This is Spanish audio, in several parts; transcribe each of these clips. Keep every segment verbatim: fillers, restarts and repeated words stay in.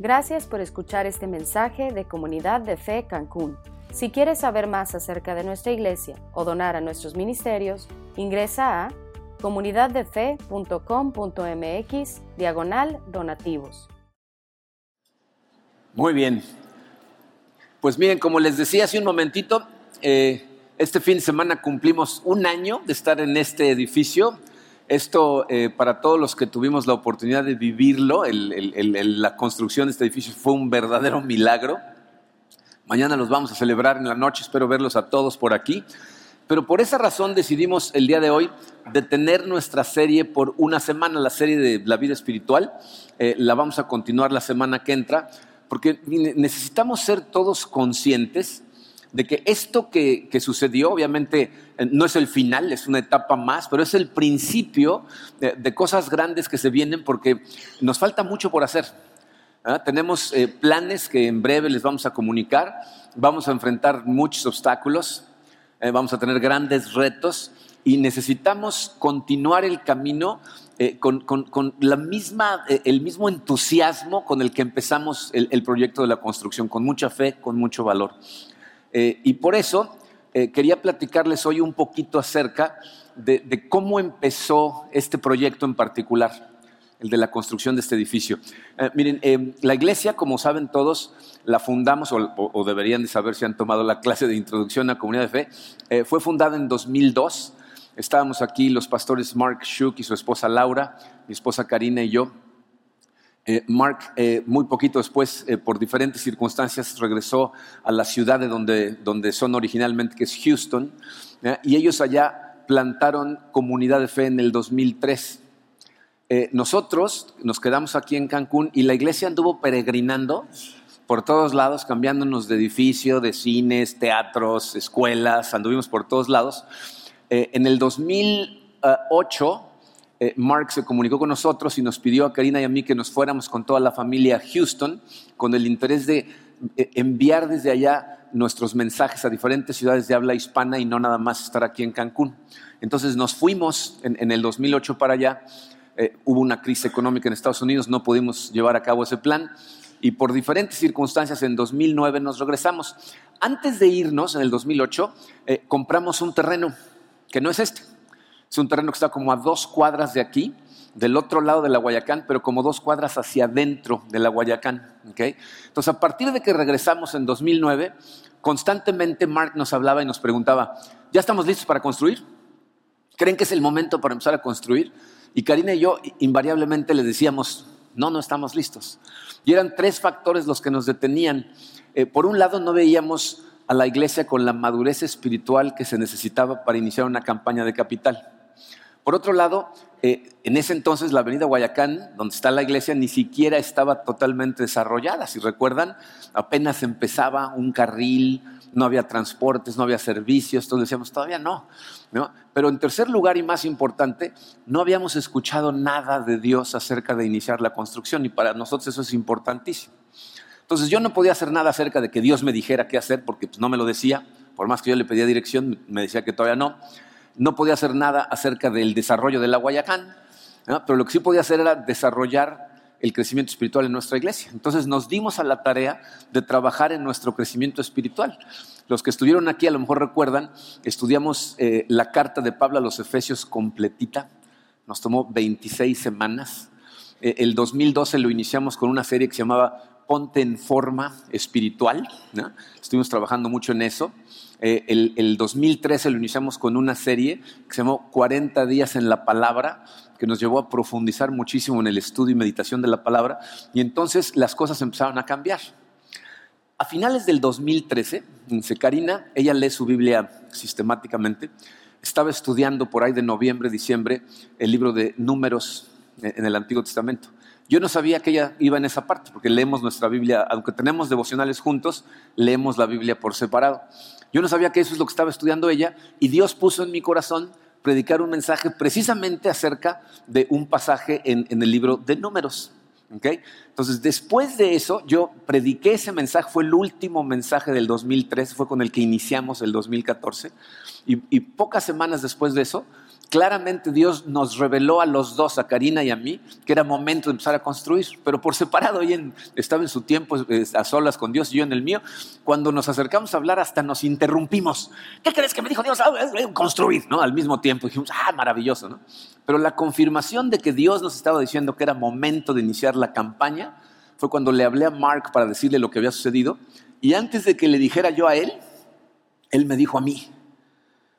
Gracias por escuchar este mensaje de Comunidad de Fe Cancún. Si quieres saber más acerca de nuestra iglesia o donar a nuestros ministerios, ingresa a comunidaddefe.com.mx diagonal donativos. Muy bien. Pues miren, como les decía hace un momentito, eh, este fin de semana cumplimos un año de estar en este edificio. Esto, eh, para todos los que tuvimos la oportunidad de vivirlo, el, el, el, la construcción de este edificio fue un verdadero milagro. Mañana los vamos a celebrar en la noche, espero verlos a todos por aquí. Pero por esa razón decidimos el día de hoy detener nuestra serie por una semana, la serie de la vida espiritual. Eh, la vamos a continuar la semana que entra, porque necesitamos ser todos conscientes de que esto que, que sucedió, obviamente, no es el final, es una etapa más, pero es el principio de, de cosas grandes que se vienen, porque nos falta mucho por hacer. ¿Ah? Tenemos eh, planes que en breve les vamos a comunicar, vamos a enfrentar muchos obstáculos, eh, vamos a tener grandes retos y necesitamos continuar el camino eh, con, con, con la misma, eh, el mismo entusiasmo con el que empezamos el, el proyecto de la construcción, con mucha fe, con mucho valor. Eh, y por eso eh, quería platicarles hoy un poquito acerca de, de cómo empezó este proyecto en particular, el de la construcción de este edificio. Eh, miren, eh, la iglesia, como saben todos, la fundamos, o, o, o deberían de saber si han tomado la clase de introducción a la Comunidad de Fe, eh, fue fundada en dos mil dos. Estábamos aquí los pastores Mark Schuch y su esposa Laura, mi esposa Karina y yo. Eh, Mark, eh, muy poquito después, eh, por diferentes circunstancias, regresó a la ciudad de donde, donde son originalmente, que es Houston, eh, y ellos allá plantaron Comunidad de Fe en el dos mil tres. Eh, nosotros nos quedamos aquí en Cancún y la iglesia anduvo peregrinando por todos lados, cambiándonos de edificio, de cines, teatros, escuelas, anduvimos por todos lados. Eh, en el dos mil ocho... Eh, Mark se comunicó con nosotros y nos pidió a Karina y a mí que nos fuéramos con toda la familia a Houston con el interés de eh, enviar desde allá nuestros mensajes a diferentes ciudades de habla hispana y no nada más estar aquí en Cancún. Entonces nos fuimos en, en el dos mil ocho para allá. Eh, hubo una crisis económica en Estados Unidos, no pudimos llevar a cabo ese plan y por diferentes circunstancias en dos mil nueve nos regresamos. Antes de irnos, en el dos mil ocho, eh, compramos un terreno que no es este. Es un terreno que está como a dos cuadras de aquí, del otro lado de la Guayacán, pero como dos cuadras hacia adentro de la Guayacán. ¿Okay? Entonces, a partir de que regresamos en dos mil nueve, constantemente Mark nos hablaba y nos preguntaba, ¿ya estamos listos para construir? ¿Creen que es el momento para empezar a construir? Y Karina y yo invariablemente les decíamos, no, no estamos listos. Y eran tres factores los que nos detenían. Eh, por un lado, no veíamos a la iglesia con la madurez espiritual que se necesitaba para iniciar una campaña de capital. Por otro lado, eh, en ese entonces la avenida Guayacán, donde está la iglesia, ni siquiera estaba totalmente desarrollada. Si recuerdan, apenas empezaba un carril, no había transportes, no había servicios, entonces decíamos, todavía no, ¿no? Pero en tercer lugar y más importante, no habíamos escuchado nada de Dios acerca de iniciar la construcción y para nosotros eso es importantísimo. Entonces yo no podía hacer nada acerca de que Dios me dijera qué hacer porque pues, no me lo decía, por más que yo le pedía dirección, me decía que todavía no. No podía hacer nada acerca del desarrollo de la Guayacán, ¿no? Pero lo que sí podía hacer era desarrollar el crecimiento espiritual en nuestra iglesia. Entonces nos dimos a la tarea de trabajar en nuestro crecimiento espiritual. Los que estuvieron aquí a lo mejor recuerdan, estudiamos eh, la carta de Pablo a los Efesios completita. Nos tomó veintiséis semanas. Eh, el dos mil doce lo iniciamos con una serie que se llamaba Ponte en Forma Espiritual, ¿no? Estuvimos trabajando mucho en eso. Eh, el, el dos mil trece lo iniciamos con una serie que se llamó cuarenta días en la palabra, que nos llevó a profundizar muchísimo en el estudio y meditación de la palabra, y entonces las cosas empezaron a cambiar. A finales del dos mil trece, dice Karina, ella lee su Biblia sistemáticamente, estaba estudiando por ahí de noviembre, diciembre, el libro de Números en el Antiguo Testamento. Yo no sabía que ella iba en esa parte, porque leemos nuestra Biblia, aunque tenemos devocionales juntos, leemos la Biblia por separado. Yo no sabía que eso es lo que estaba estudiando ella y Dios puso en mi corazón predicar un mensaje precisamente acerca de un pasaje en, en el libro de Números. ¿Okay? Entonces, después de eso, yo prediqué ese mensaje, fue el último mensaje del dos mil tres, fue con el que iniciamos el dos mil catorce y, y pocas semanas después de eso, Claramente Dios nos reveló a los dos, a Karina y a mí, que era momento de empezar a construir, pero por separado. Ella estaba en su tiempo a solas con Dios y yo en el mío. Cuando nos acercamos a hablar, hasta nos interrumpimos. ¿Qué crees que me dijo Dios? Ah, construir, ¿no? Al mismo tiempo dijimos, ah, maravilloso, ¿no? Pero la confirmación de que Dios nos estaba diciendo que era momento de iniciar la campaña fue cuando le hablé a Mark para decirle lo que había sucedido. Y antes de que le dijera yo a él, él me dijo a mí.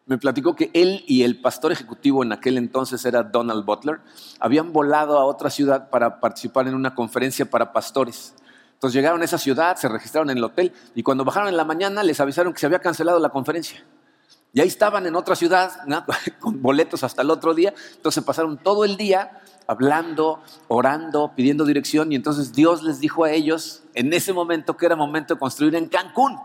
Me platicó que él y el pastor ejecutivo en aquel entonces era Donald Butler, habían volado a otra ciudad para participar en una conferencia para pastores. Entonces llegaron a esa ciudad, se registraron en el hotel y cuando bajaron en la mañana les avisaron que se había cancelado la conferencia. Y ahí estaban en otra ciudad, ¿no? Con boletos hasta el otro día. Entonces pasaron todo el día hablando, orando, pidiendo dirección y entonces Dios les dijo a ellos en ese momento que era momento de construir en Cancún.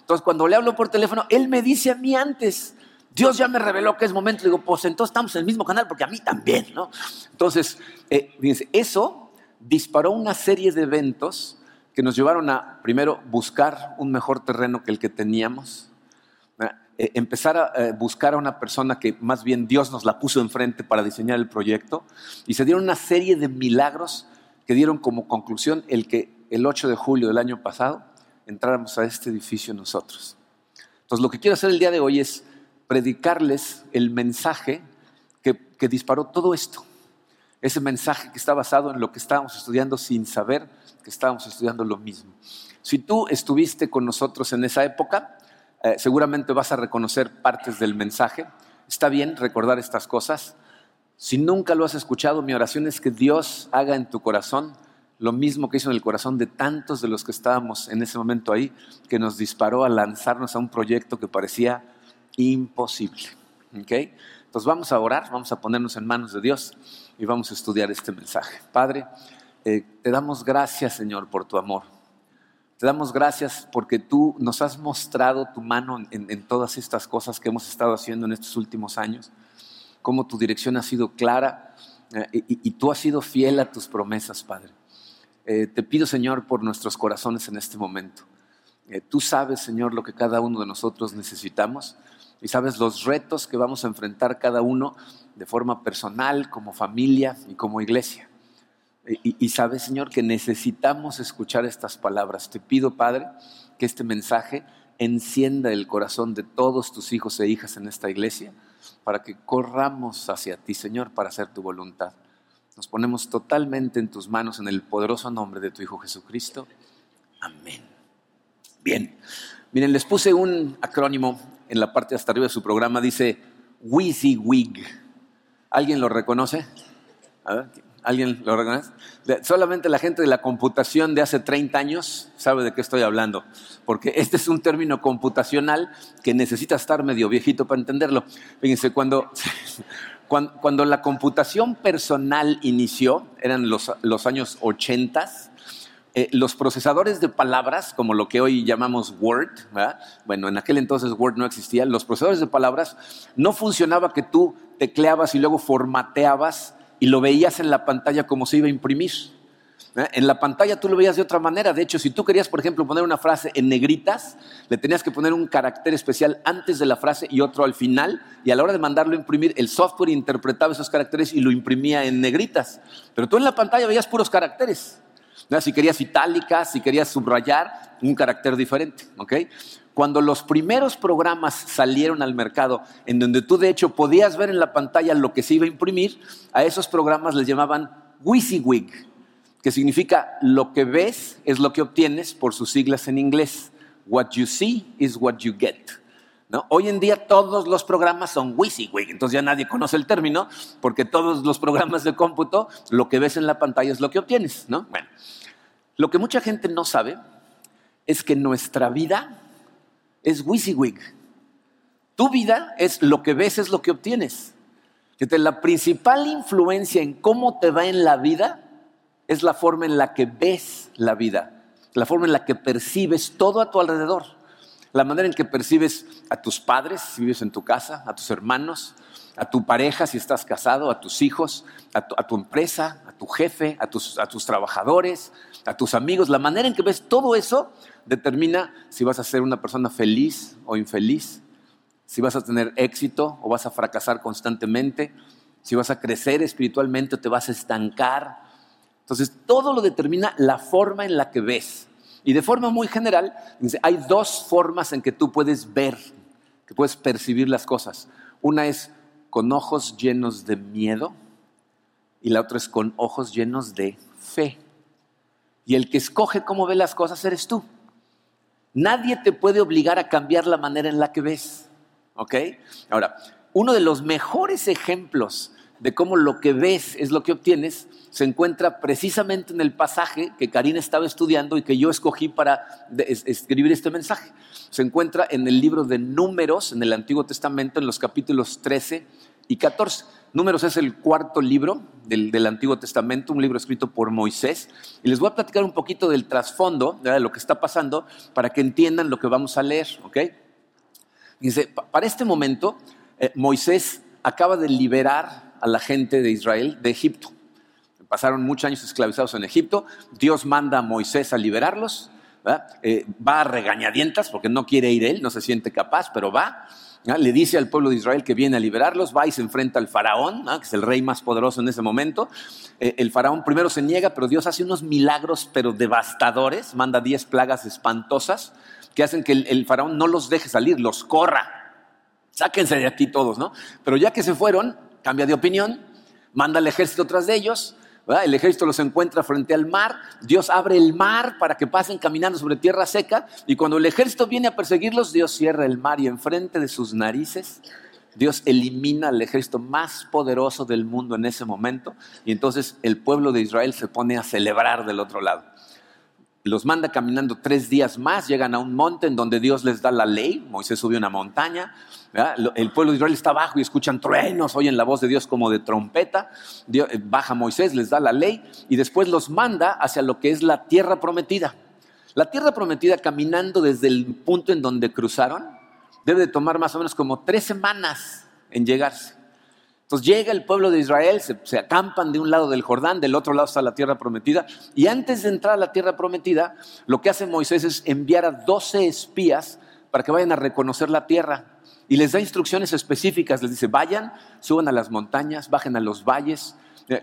Entonces cuando le hablo por teléfono, él me dice a mí antes... Dios ya me reveló que es momento. Le digo, pues entonces estamos en el mismo canal porque a mí también, ¿no? Entonces, eh, fíjense, eso disparó una serie de eventos que nos llevaron a, primero, buscar un mejor terreno que el que teníamos. Eh, empezar a eh, buscar a una persona que más bien Dios nos la puso enfrente para diseñar el proyecto. Y se dieron una serie de milagros que dieron como conclusión el que el ocho de julio del año pasado entráramos a este edificio nosotros. Entonces, lo que quiero hacer el día de hoy es predicarles el mensaje que, que disparó todo esto. Ese mensaje que está basado en lo que estábamos estudiando sin saber que estábamos estudiando lo mismo. Si tú estuviste con nosotros en esa época, eh, seguramente vas a reconocer partes del mensaje. Está bien recordar estas cosas. Si nunca lo has escuchado, mi oración es que Dios haga en tu corazón lo mismo que hizo en el corazón de tantos de los que estábamos en ese momento ahí, que nos disparó a lanzarnos a un proyecto que parecía imposible. ¿Okay? Entonces vamos a orar, vamos a ponernos en manos de Dios y vamos a estudiar este mensaje. Padre, eh, te damos gracias, Señor, por tu amor. Te damos gracias porque tú nos has mostrado tu mano en, en todas estas cosas que hemos estado haciendo en estos últimos años, cómo tu dirección ha sido clara eh, y, y tú has sido fiel a tus promesas, Padre. Eh, te pido, Señor, por nuestros corazones en este momento. Eh, tú sabes, Señor, lo que cada uno de nosotros necesitamos. Y sabes los retos que vamos a enfrentar cada uno de forma personal, como familia y como iglesia. Y, y sabes, Señor, que necesitamos escuchar estas palabras. Te pido, Padre, que este mensaje encienda el corazón de todos tus hijos e hijas en esta iglesia para que corramos hacia ti, Señor, para hacer tu voluntad. Nos ponemos totalmente en tus manos en el poderoso nombre de tu Hijo Jesucristo. Amén. Bien. Miren, les puse un acrónimo en la parte hasta arriba de su programa, dice WYSIWYG. ¿Alguien lo reconoce? A ver, ¿alguien lo reconoce? Solamente la gente de la computación de hace treinta años sabe de qué estoy hablando, porque este es un término computacional que necesita estar medio viejito para entenderlo. Fíjense, cuando, cuando, cuando la computación personal inició, eran los, los años ochentas, Eh, los procesadores de palabras, como lo que hoy llamamos Word, ¿verdad? Bueno, en aquel entonces Word no existía. Los procesadores de palabras no funcionaba que tú tecleabas y luego formateabas y lo veías en la pantalla como se iba a imprimir. ¿Eh? En la pantalla tú lo veías de otra manera. De hecho, si tú querías, por ejemplo, poner una frase en negritas, le tenías que poner un carácter especial antes de la frase y otro al final. Y a la hora de mandarlo a imprimir, el software interpretaba esos caracteres y lo imprimía en negritas. Pero tú en la pantalla veías puros caracteres. Si querías itálicas, si querías subrayar, un carácter diferente. ¿Okay? Cuando los primeros programas salieron al mercado, en donde tú de hecho podías ver en la pantalla lo que se iba a imprimir, a esos programas les llamaban WYSIWYG, que significa lo que ves es lo que obtienes, por sus siglas en inglés. What you see is what you get. ¿No? Hoy en día todos los programas son WYSIWYG, entonces ya nadie conoce el término porque todos los programas de cómputo, lo que ves en la pantalla es lo que obtienes, ¿no? Bueno, lo que mucha gente no sabe es que nuestra vida es WYSIWYG. Tu vida es lo que ves es lo que obtienes. La principal influencia en cómo te va en la vida es la forma en la que ves la vida, la forma en la que percibes todo a tu alrededor. La manera en que percibes a tus padres, si vives en tu casa, a tus hermanos, a tu pareja, si estás casado, a tus hijos, a tu, a tu empresa, a tu jefe, a tus, a tus trabajadores, a tus amigos. La manera en que ves todo eso determina si vas a ser una persona feliz o infeliz, si vas a tener éxito o vas a fracasar constantemente, si vas a crecer espiritualmente o te vas a estancar. Entonces, todo lo determina la forma en la que ves. Y de forma muy general, hay dos formas en que tú puedes ver, que puedes percibir las cosas. Una es con ojos llenos de miedo y la otra es con ojos llenos de fe. Y el que escoge cómo ve las cosas eres tú. Nadie te puede obligar a cambiar la manera en la que ves. ¿Ok? Ahora, uno de los mejores ejemplos de cómo lo que ves es lo que obtienes se encuentra precisamente en el pasaje que Karina estaba estudiando y que yo escogí para escribir este mensaje. Se encuentra en el libro de Números, en el Antiguo Testamento, en los capítulos trece y catorce. Números es el cuarto libro del, del Antiguo Testamento, un libro escrito por Moisés. Y les voy a platicar un poquito del trasfondo, de lo que está pasando, para que entiendan lo que vamos a leer. ¿Okay? Dice, para este momento, eh, Moisés acaba de liberar a la gente de Israel de Egipto. Pasaron muchos años esclavizados en Egipto. Dios manda a Moisés a liberarlos. Eh, va a regañadientas porque no quiere ir él, no se siente capaz, pero va. ¿Ya? Le dice al pueblo de Israel que viene a liberarlos. Va y se enfrenta al faraón, ¿no? Que es el rey más poderoso en ese momento. Eh, el faraón primero se niega, pero Dios hace unos milagros pero devastadores. Manda diez plagas espantosas que hacen que el, el faraón no los deje salir, los corra. Sáquense de aquí todos, ¿no? Pero ya que se fueron, cambia de opinión, manda al ejército tras de ellos, ¿verdad? El ejército los encuentra frente al mar, Dios abre el mar para que pasen caminando sobre tierra seca y cuando el ejército viene a perseguirlos, Dios cierra el mar y enfrente de sus narices, Dios elimina al ejército más poderoso del mundo en ese momento y entonces el pueblo de Israel se pone a celebrar del otro lado. Los manda caminando tres días más, llegan a un monte en donde Dios les da la ley. Moisés subió una montaña, ¿verdad? El pueblo de Israel está abajo y escuchan truenos, oyen la voz de Dios como de trompeta. Dios, baja Moisés, les da la ley y después los manda hacia lo que es la tierra prometida. La tierra prometida, caminando desde el punto en donde cruzaron, debe de tomar más o menos como tres semanas en llegarse. Entonces llega el pueblo de Israel, se, se acampan de un lado del Jordán, del otro lado está la tierra prometida. Y antes de entrar a la tierra prometida, lo que hace Moisés es enviar a doce espías para que vayan a reconocer la tierra. Y les da instrucciones específicas, les dice, vayan, suban a las montañas, bajen a los valles.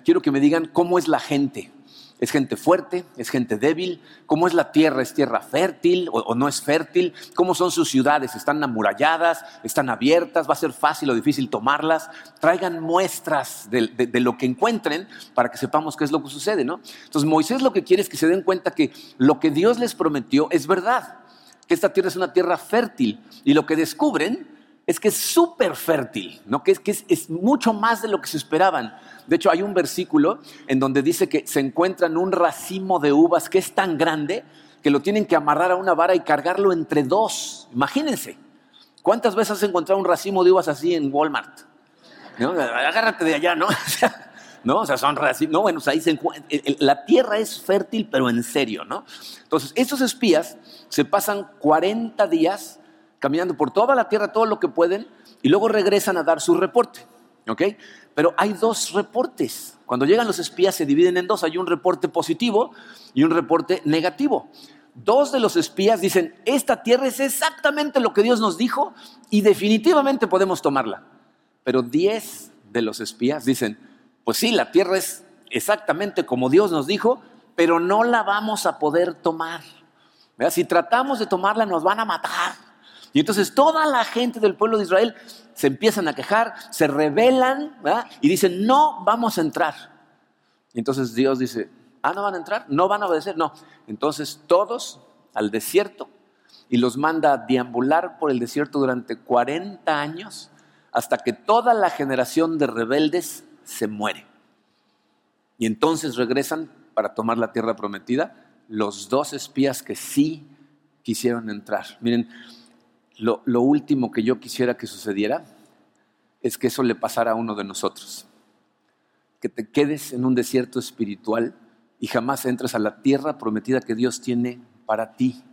Quiero que me digan cómo es la gente. ¿Es gente fuerte? ¿Es gente débil? ¿Cómo es la tierra? ¿Es tierra fértil o, o no es fértil? ¿Cómo son sus ciudades? ¿Están amuralladas? ¿Están abiertas? ¿Va a ser fácil o difícil tomarlas? Traigan muestras de, de, de lo que encuentren para que sepamos qué es lo que sucede, ¿no? Entonces Moisés lo que quiere es que se den cuenta que lo que Dios les prometió es verdad, que esta tierra es una tierra fértil y lo que descubren es que es súper fértil, ¿no? que, es, que es, es mucho más de lo que se esperaban. De hecho, hay un versículo en donde dice que se encuentran un racimo de uvas que es tan grande que lo tienen que amarrar a una vara y cargarlo entre dos. Imagínense, ¿cuántas veces has encontrado un racimo de uvas así en Walmart? ¿No? Agárrate de allá, ¿no? ¿No? O sea, son racimos. No, bueno, o sea, ahí se encuentra. La tierra es fértil, pero en serio, ¿no? Entonces, estos espías se pasan cuarenta días caminando por toda la tierra, todo lo que pueden, y luego regresan a dar su reporte. ¿Okay? Pero hay dos reportes. Cuando llegan los espías se dividen en dos. Hay un reporte positivo y un reporte negativo. Dos de los espías dicen, esta tierra es exactamente lo que Dios nos dijo y definitivamente podemos tomarla. Pero diez de los espías dicen, pues sí, la tierra es exactamente como Dios nos dijo, pero no la vamos a poder tomar. ¿Verdad? Si tratamos de tomarla nos van a matar. Y entonces toda la gente del pueblo de Israel se empiezan a quejar, se rebelan, ¿verdad? Y dicen, no vamos a entrar. Y entonces Dios dice, ah, ¿no van a entrar? ¿No van a obedecer? No. Entonces todos al desierto y los manda a deambular por el desierto durante cuarenta años hasta que toda la generación de rebeldes se muere. Y entonces regresan para tomar la tierra prometida los dos espías que sí quisieron entrar. Miren, Lo, lo último que yo quisiera que sucediera es que eso le pasara a uno de nosotros. Que te quedes en un desierto espiritual y jamás entres a la tierra prometida que Dios tiene para ti.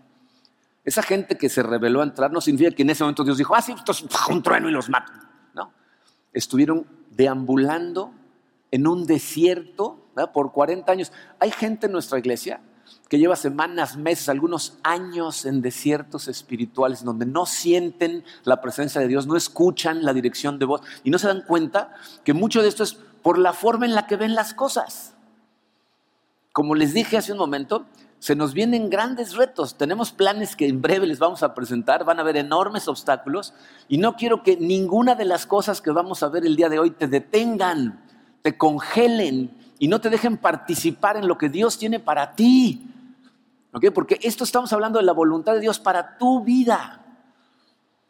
Esa gente que se rebeló a entrar no significa que en ese momento Dios dijo, ah, sí, esto es un trueno y los mato. No, estuvieron deambulando en un desierto, ¿verdad? Por cuarenta años. Hay gente en nuestra iglesia que lleva semanas, meses, algunos años en desiertos espirituales donde no sienten la presencia de Dios, no escuchan la dirección de voz y no se dan cuenta que mucho de esto es por la forma en la que ven las cosas. Como les dije hace un momento, se nos vienen grandes retos. Tenemos planes que en breve les vamos a presentar. Van a haber enormes obstáculos y no quiero que ninguna de las cosas que vamos a ver el día de hoy te detengan, te congelen y no te dejen participar en lo que Dios tiene para ti. ¿Okay? Porque esto estamos hablando de la voluntad de Dios para tu vida.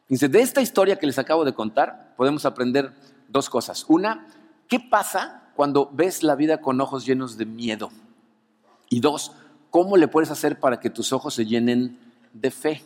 Dice, de esta historia que les acabo de contar, podemos aprender dos cosas. Una, ¿qué pasa cuando ves la vida con ojos llenos de miedo? Y dos, ¿cómo le puedes hacer para que tus ojos se llenen de fe?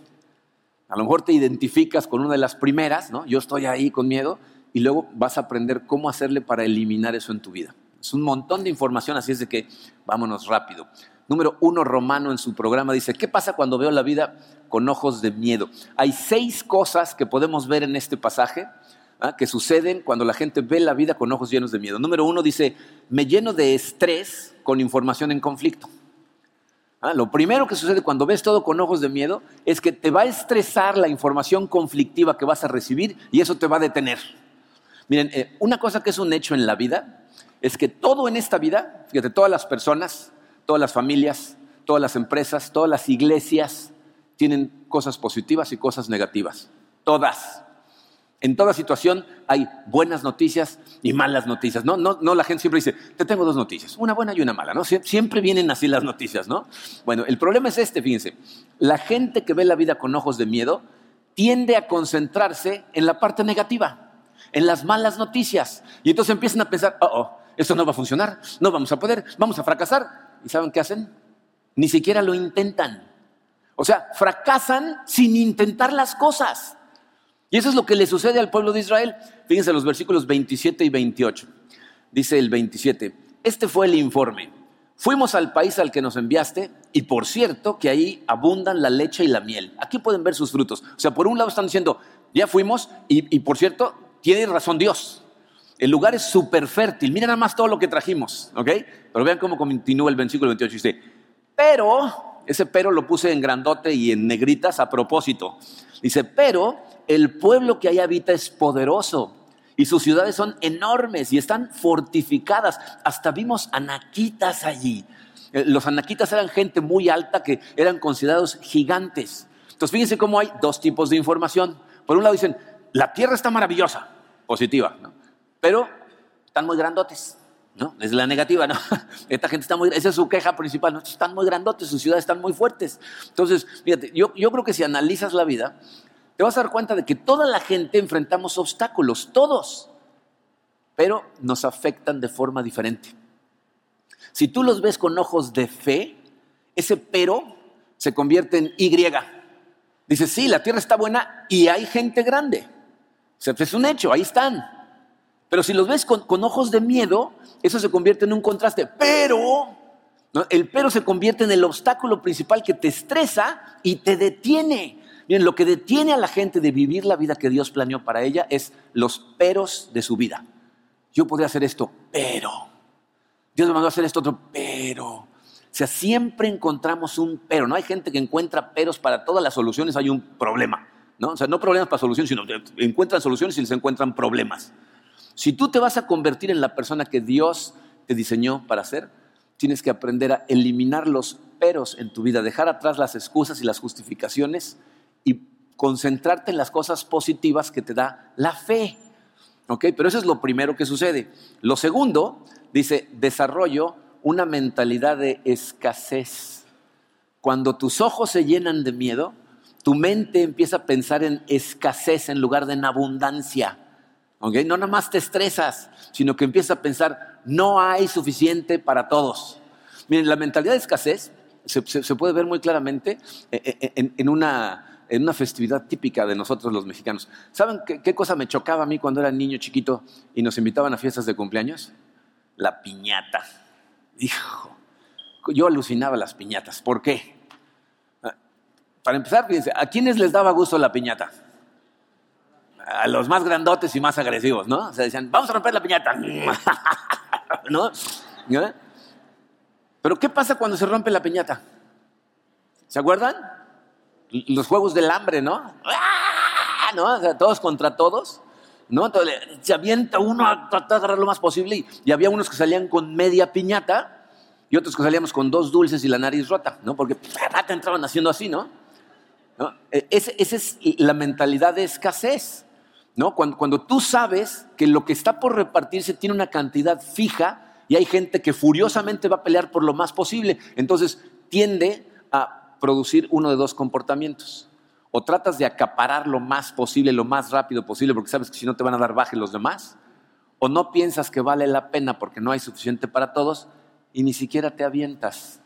A lo mejor te identificas con una de las primeras, ¿no? Yo estoy ahí con miedo, y luego vas a aprender cómo hacerle para eliminar eso en tu vida. Es un montón de información, así es de que vámonos rápido. Número uno, Romano en su programa dice, ¿qué pasa cuando veo la vida con ojos de miedo? Hay seis cosas que podemos ver en este pasaje, ¿ah? que suceden cuando la gente ve la vida con ojos llenos de miedo. Número uno dice, me lleno de estrés con información en conflicto. Ah, lo primero que sucede cuando ves todo con ojos de miedo es que te va a estresar la información conflictiva que vas a recibir y eso te va a detener. Miren, eh, una cosa que es un hecho en la vida es que todo en esta vida, fíjate, todas las personas, todas las familias, todas las empresas, todas las iglesias tienen cosas positivas y cosas negativas. Todas. En toda situación hay buenas noticias y malas noticias. No, no, no, la gente siempre dice, te tengo dos noticias, una buena y una mala, ¿no? Sie- siempre vienen así las noticias, ¿no? Bueno, el problema es este, fíjense. La gente que ve la vida con ojos de miedo tiende a concentrarse en la parte negativa, en las malas noticias. Y entonces empiezan a pensar, oh, oh, esto no va a funcionar, no vamos a poder, vamos a fracasar. ¿Y saben qué hacen? Ni siquiera lo intentan. O sea, fracasan sin intentar las cosas. Y eso es lo que le sucede al pueblo de Israel. Fíjense los versículos veintisiete y veintiocho. Dice el veintisiete, este fue el informe. Fuimos al país al que nos enviaste y por cierto que ahí abundan la leche y la miel. Aquí pueden ver sus frutos. O sea, por un lado están diciendo, ya fuimos y, y por cierto, tiene razón Dios. El lugar es súper fértil. Mira nada más todo lo que trajimos, ¿ok? Pero vean cómo continúa el versículo veintiocho. Dice, pero, ese pero lo puse en grandote y en negritas a propósito. Dice, pero... el pueblo que ahí habita es poderoso y sus ciudades son enormes y están fortificadas. Hasta vimos anaquitas allí. Los anaquitas eran gente muy alta que eran considerados gigantes. Entonces, fíjense cómo hay dos tipos de información. Por un lado dicen, la tierra está maravillosa, positiva, ¿no? Pero están muy grandotes, ¿no? Es la negativa, ¿no? Esta gente está muy... Esa es su queja principal, ¿no? Están muy grandotes, sus ciudades están muy fuertes. Entonces, fíjate, yo, yo creo que si analizas la vida... te vas a dar cuenta de que toda la gente enfrentamos obstáculos, todos, pero nos afectan de forma diferente. Si tú los ves con ojos de fe, ese pero se convierte en Y. Dices, sí, la tierra está buena y hay gente grande. O sea, es un hecho, ahí están. Pero si los ves con, con ojos de miedo, eso se convierte en un contraste. Pero, ¿no? El pero se convierte en el obstáculo principal que te estresa y te detiene. Miren, lo que detiene a la gente de vivir la vida que Dios planeó para ella es los peros de su vida. Yo podría hacer esto, pero. Dios me mandó a hacer esto otro, pero. O sea, siempre encontramos un pero. No hay gente que encuentra peros para todas las soluciones, hay un problema, ¿no? O sea, no problemas para soluciones, sino encuentran soluciones y se encuentran problemas. Si tú te vas a convertir en la persona que Dios te diseñó para ser, tienes que aprender a eliminar los peros en tu vida, dejar atrás las excusas y las justificaciones y concentrarte en las cosas positivas que te da la fe. ¿Ok? Pero eso es lo primero que sucede. Lo segundo, dice, desarrollo una mentalidad de escasez. Cuando tus ojos se llenan de miedo, tu mente empieza a pensar en escasez en lugar de en abundancia. ¿Ok? No nada más te estresas, sino que empiezas a pensar, no hay suficiente para todos. Miren, la mentalidad de escasez se, se, se puede ver muy claramente en, en una... en una festividad típica de nosotros los mexicanos. ¿Saben qué, qué cosa me chocaba a mí cuando era niño chiquito y nos invitaban a fiestas de cumpleaños? La piñata. Hijo, yo alucinaba las piñatas. ¿Por qué? Para empezar, fíjense, ¿a quiénes les daba gusto la piñata? A los más grandotes y más agresivos, ¿no? O sea, decían, vamos a romper la piñata. ¿No? ¿Pero qué pasa cuando se rompe la piñata? ¿Se acuerdan? Los juegos del hambre, ¿no? ¡Ah! ¿No? O sea, todos contra todos, ¿no? Entonces, se avienta uno a tratar de agarrar lo más posible y, y había unos que salían con media piñata y otros que salíamos con dos dulces y la nariz rota, ¿no? Porque te entraban haciendo así, ¿no? ¿No? Ese, esa es la mentalidad de escasez, ¿no? Cuando, cuando tú sabes que lo que está por repartirse tiene una cantidad fija y hay gente que furiosamente va a pelear por lo más posible, entonces tiende a producir uno de dos comportamientos. O tratas de acaparar lo más posible, lo más rápido posible, porque sabes que si no te van a dar baje los demás. O no piensas que vale la pena porque no hay suficiente para todos y ni siquiera te avientas,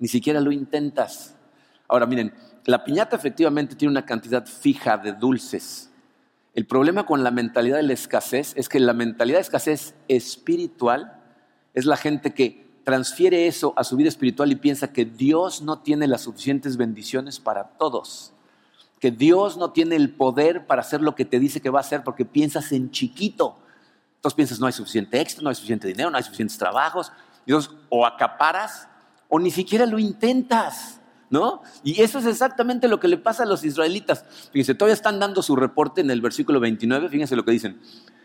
ni siquiera lo intentas. Ahora miren, la piñata efectivamente tiene una cantidad fija de dulces. El problema con la mentalidad de la escasez es que la mentalidad de escasez espiritual es la gente que transfiere eso a su vida espiritual y piensa que Dios no tiene las suficientes bendiciones para todos, que Dios no tiene el poder para hacer lo que te dice que va a hacer porque piensas en chiquito. Entonces piensas no hay suficiente extra, no hay suficiente dinero, no hay suficientes trabajos. Entonces o acaparas o ni siquiera lo intentas, ¿no? Y eso es exactamente lo que le pasa a los israelitas. Fíjense, todavía están dando su reporte en el versículo veintinueve. Fíjense lo que dicen.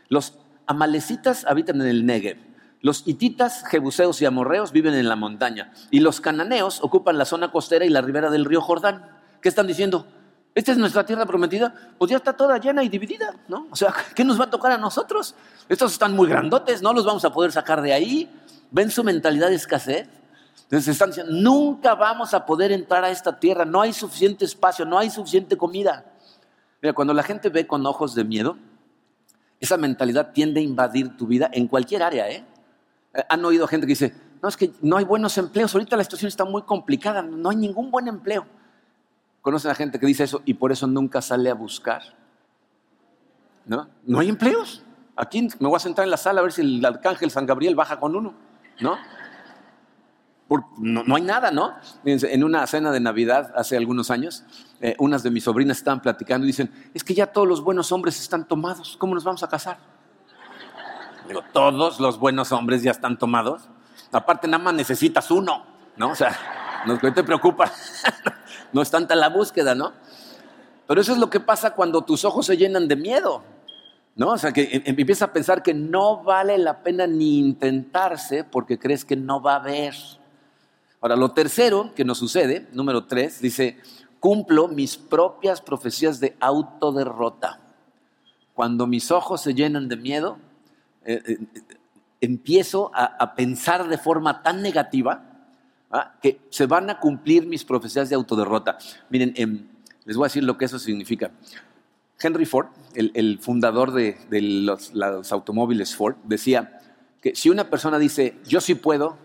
Los amalecitas habitan en el Negev. Los hititas, jebuseos y amorreos viven en la montaña. Y los cananeos ocupan la zona costera y la ribera del río Jordán. ¿Qué están diciendo? Esta es nuestra tierra prometida. Pues ya está toda llena y dividida, ¿no? O sea, ¿qué nos va a tocar a nosotros? Estos están muy grandotes, no los vamos a poder sacar de ahí. ¿Ven su mentalidad de escasez? Entonces están diciendo, nunca vamos a poder entrar a esta tierra. No hay suficiente espacio, no hay suficiente comida. Mira, cuando la gente ve con ojos de miedo, esa mentalidad tiende a invadir tu vida en cualquier área, ¿eh? Han oído gente que dice, no, es que no hay buenos empleos, ahorita la situación está muy complicada, no hay ningún buen empleo. Conocen a gente que dice eso y por eso nunca sale a buscar. ¿No? No hay empleos. Aquí me voy a sentar en la sala a ver si el arcángel San Gabriel baja con uno, ¿no? Por, no, no hay nada, ¿no? Fíjense, en una cena de Navidad hace algunos años, eh, unas de mis sobrinas estaban platicando y dicen, es que ya todos los buenos hombres están tomados, ¿cómo nos vamos a casar? Digo, todos los buenos hombres ya están tomados. Aparte, nada más necesitas uno, ¿no? O sea, no te preocupa. No es tanta la búsqueda, ¿no? Pero eso es lo que pasa cuando tus ojos se llenan de miedo, ¿no? O sea, que empiezas a pensar que no vale la pena ni intentarse porque crees que no va a haber. Ahora, lo tercero que nos sucede, número tres, dice, cumplo mis propias profecías de autoderrota. Cuando mis ojos se llenan de miedo, Eh, eh, empiezo a, a pensar de forma tan negativa, ¿ah?, que se van a cumplir mis profecías de autoderrota. Miren, eh, les voy a decir lo que eso significa. Henry Ford, el, el fundador de, de los, los automóviles Ford, decía que si una persona dice yo sí puedo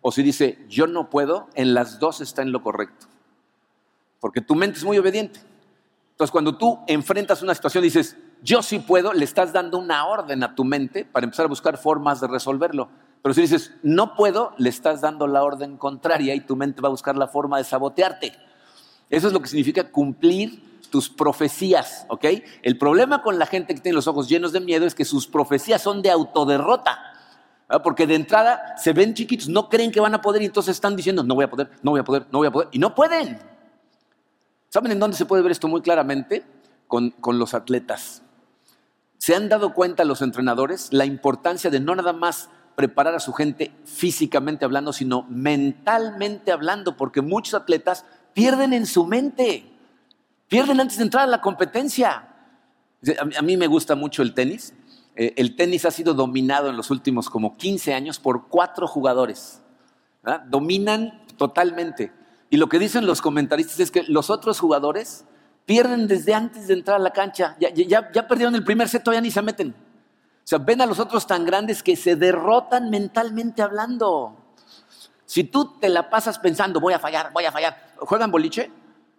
o si dice yo no puedo, en las dos está en lo correcto. Porque tu mente es muy obediente. Entonces, cuando tú enfrentas una situación y dices yo sí puedo, le estás dando una orden a tu mente para empezar a buscar formas de resolverlo. Pero si dices, no puedo, le estás dando la orden contraria y tu mente va a buscar la forma de sabotearte. Eso es lo que significa cumplir tus profecías, ¿ok? El problema con la gente que tiene los ojos llenos de miedo es que sus profecías son de autoderrota, ¿verdad? Porque de entrada se ven chiquitos, no creen que van a poder y entonces están diciendo, no voy a poder, no voy a poder, no voy a poder, y no pueden. ¿Saben en dónde se puede ver esto muy claramente? Con, con los atletas. ¿Se han dado cuenta los entrenadores la importancia de no nada más preparar a su gente físicamente hablando, sino mentalmente hablando? Porque muchos atletas pierden en su mente, pierden antes de entrar a la competencia. A mí me gusta mucho el tenis. Eh, el tenis ha sido dominado en los últimos como quince años por cuatro jugadores, ¿verdad? Dominan totalmente. Y lo que dicen los comentaristas es que los otros jugadores pierden desde antes de entrar a la cancha. Ya, ya, ya perdieron el primer set, todavía ni se meten. O sea, ven a los otros tan grandes que se derrotan mentalmente hablando. Si tú te la pasas pensando, voy a fallar, voy a fallar. ¿Juegan boliche?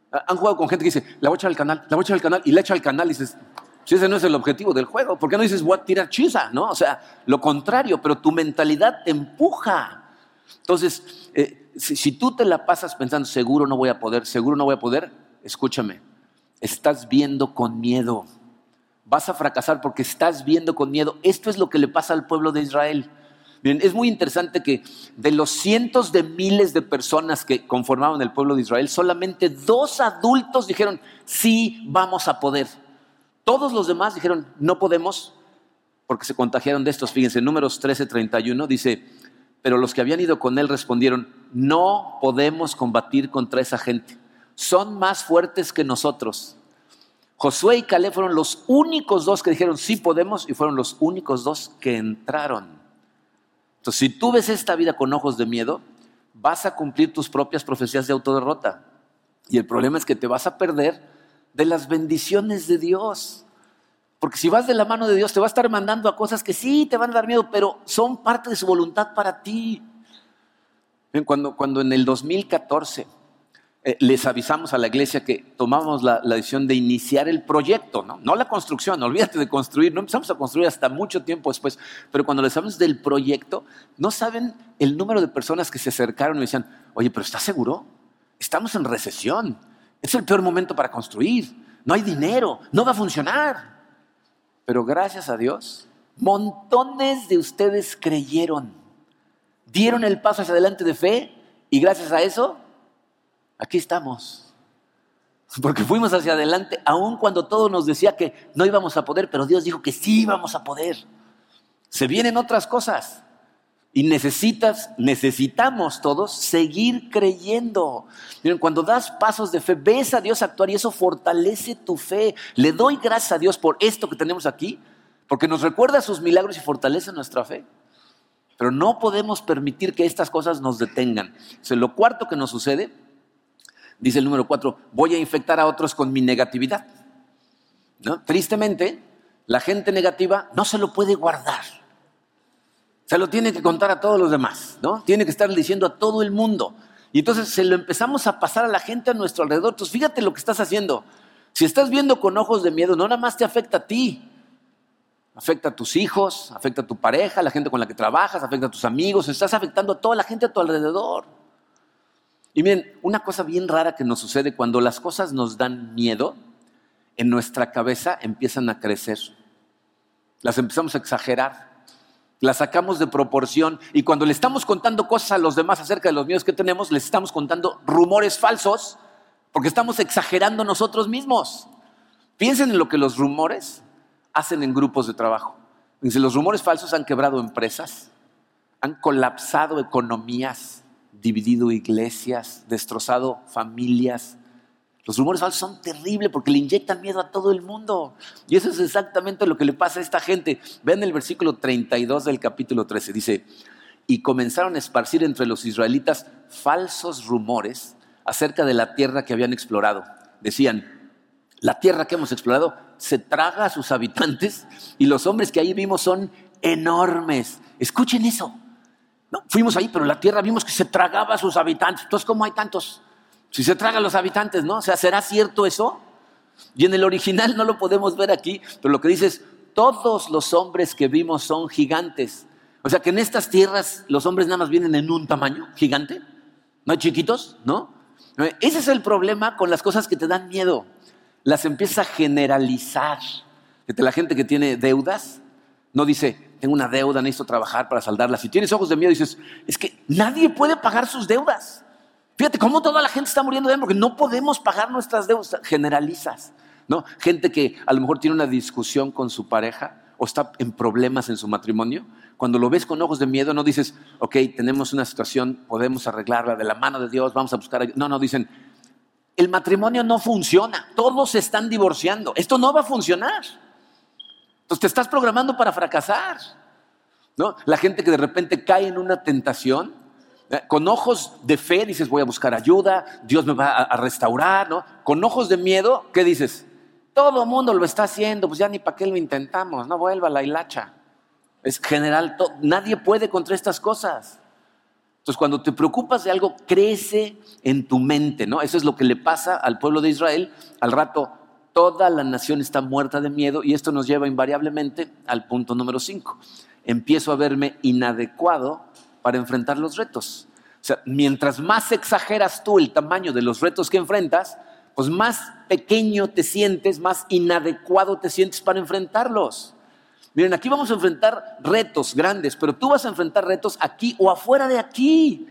Han jugado con gente que dice, la voy a echar al canal, la voy a echar al canal, y la echa al canal. Y dices, si ese no es el objetivo del juego, ¿por qué no dices, voy a tirar chisa? ¿No? O sea, lo contrario, pero tu mentalidad te empuja. Entonces, eh, si, si tú te la pasas pensando, seguro no voy a poder, seguro no voy a poder, escúchame. Estás viendo con miedo. Vas a fracasar porque estás viendo con miedo. Esto es lo que le pasa al pueblo de Israel. Miren, es muy interesante que de los cientos de miles de personas que conformaban el pueblo de Israel, solamente dos adultos dijeron, sí, vamos a poder. Todos los demás dijeron, no podemos, porque se contagiaron de estos. Fíjense, Números trece, treinta y uno dice, pero los que habían ido con él respondieron, no podemos combatir contra esa gente. Son más fuertes que nosotros. Josué y Caleb fueron los únicos dos que dijeron sí podemos y fueron los únicos dos que entraron. Entonces, si tú ves esta vida con ojos de miedo, vas a cumplir tus propias profecías de autoderrota. Y el problema es que te vas a perder de las bendiciones de Dios. Porque si vas de la mano de Dios, te va a estar mandando a cosas que sí te van a dar miedo, pero son parte de su voluntad para ti. Cuando, cuando en el dos mil catorce... Eh, les avisamos a la iglesia que tomamos la, la decisión de iniciar el proyecto, ¿no? No la construcción, olvídate de construir, no empezamos a construir hasta mucho tiempo después, pero cuando les hablamos del proyecto, no saben el número de personas que se acercaron y me decían, oye, pero ¿estás seguro? Estamos en recesión, es el peor momento para construir, no hay dinero, no va a funcionar. Pero gracias a Dios, montones de ustedes creyeron, dieron el paso hacia adelante de fe y gracias a eso, aquí estamos, porque fuimos hacia adelante, aun cuando todo nos decía que no íbamos a poder, pero Dios dijo que sí íbamos a poder. Se vienen otras cosas y necesitas, necesitamos todos seguir creyendo. Miren, cuando das pasos de fe, ves a Dios actuar y eso fortalece tu fe. Le doy gracias a Dios por esto que tenemos aquí, porque nos recuerda sus milagros y fortalece nuestra fe. Pero no podemos permitir que estas cosas nos detengan. Entonces, lo cuarto que nos sucede, dice el número cuatro, voy a infectar a otros con mi negatividad, ¿no? Tristemente, la gente negativa no se lo puede guardar. Se lo tiene que contar a todos los demás, ¿no? Tiene que estar diciendo a todo el mundo. Y entonces se lo empezamos a pasar a la gente a nuestro alrededor. Entonces, fíjate lo que estás haciendo. Si estás viendo con ojos de miedo, no nada más te afecta a ti. Afecta a tus hijos, afecta a tu pareja, a la gente con la que trabajas, afecta a tus amigos. Estás afectando a toda la gente a tu alrededor. Y miren, una cosa bien rara que nos sucede cuando las cosas nos dan miedo, en nuestra cabeza empiezan a crecer. Las empezamos a exagerar, las sacamos de proporción y cuando le estamos contando cosas a los demás acerca de los miedos que tenemos, les estamos contando rumores falsos porque estamos exagerando nosotros mismos. Piensen en lo que los rumores hacen en grupos de trabajo. Dice, los rumores falsos han quebrado empresas, han colapsado economías, dividido iglesias, destrozado familias. Los rumores falsos son terribles porque le inyectan miedo a todo el mundo. Y eso es exactamente lo que le pasa a esta gente. Vean el versículo treinta y dos del capítulo trece. Dice, y comenzaron a esparcir entre los israelitas falsos rumores acerca de la tierra que habían explorado. Decían, la tierra que hemos explorado se traga a sus habitantes y los hombres que ahí vimos son enormes. Escuchen eso. No, fuimos ahí, pero la tierra vimos que se tragaba a sus habitantes. Entonces, ¿cómo hay tantos? Si se tragan los habitantes, ¿no? O sea, ¿será cierto eso? Y en el original no lo podemos ver aquí, pero lo que dice es, todos los hombres que vimos son gigantes. O sea, que en estas tierras los hombres nada más vienen en un tamaño gigante. No hay chiquitos, ¿no? Ese es el problema con las cosas que te dan miedo. Las empieza a generalizar. La gente que tiene deudas no dice, tengo una deuda, necesito trabajar para saldarla. Si tienes ojos de miedo, dices, es que nadie puede pagar sus deudas. Fíjate cómo toda la gente está muriendo de hambre porque no podemos pagar nuestras deudas. Generalizas, ¿no? Gente que a lo mejor tiene una discusión con su pareja o está en problemas en su matrimonio. Cuando lo ves con ojos de miedo, no dices, ok, tenemos una situación, podemos arreglarla de la mano de Dios, vamos a buscar ayuda. No, no, dicen, el matrimonio no funciona, todos se están divorciando, esto no va a funcionar. Entonces te estás programando para fracasar, ¿no? La gente que de repente cae en una tentación, ¿eh? Con ojos de fe dices, voy a buscar ayuda, Dios me va a, a restaurar, ¿no? Con ojos de miedo, ¿qué dices? Todo el mundo lo está haciendo, pues ya ni para qué lo intentamos, no vuelva la hilacha. Es general, to- nadie puede contra estas cosas. Entonces cuando te preocupas de algo, crece en tu mente, ¿no? Eso es lo que le pasa al pueblo de Israel. Al rato, toda la nación está muerta de miedo y esto nos lleva invariablemente al punto número cinco. Empiezo a verme inadecuado para enfrentar los retos. O sea, mientras más exageras tú el tamaño de los retos que enfrentas, pues más pequeño te sientes, más inadecuado te sientes para enfrentarlos. Miren, aquí vamos a enfrentar retos grandes, pero tú vas a enfrentar retos aquí o afuera de aquí.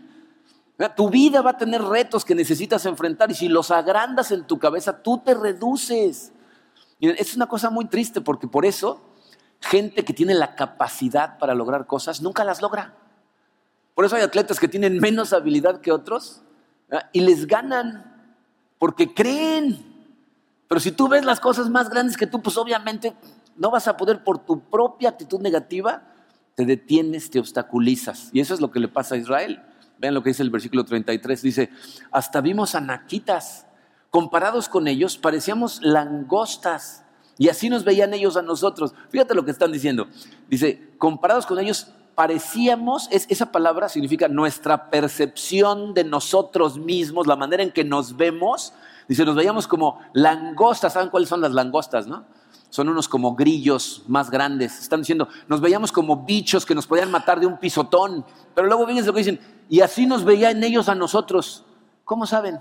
Tu vida va a tener retos que necesitas enfrentar y si los agrandas en tu cabeza, tú te reduces. Miren, es una cosa muy triste porque por eso gente que tiene la capacidad para lograr cosas nunca las logra. Por eso hay atletas que tienen menos habilidad que otros, ¿verdad? Y les ganan porque creen. Pero si tú ves las cosas más grandes que tú, pues obviamente no vas a poder por tu propia actitud negativa, te detienes, te obstaculizas. Y eso es lo que le pasa a Israel. Vean lo que dice el versículo treinta y tres, dice, hasta vimos anaquitas, comparados con ellos parecíamos langostas y así nos veían ellos a nosotros. Fíjate lo que están diciendo, dice, comparados con ellos parecíamos, es, esa palabra significa nuestra percepción de nosotros mismos, la manera en que nos vemos, dice, nos veíamos como langostas. ¿Saben cuáles son las langostas, no? Son unos como grillos más grandes. Están diciendo, nos veíamos como bichos que nos podían matar de un pisotón. Pero luego fíjense lo que dicen, y así nos veían ellos a nosotros. ¿Cómo saben?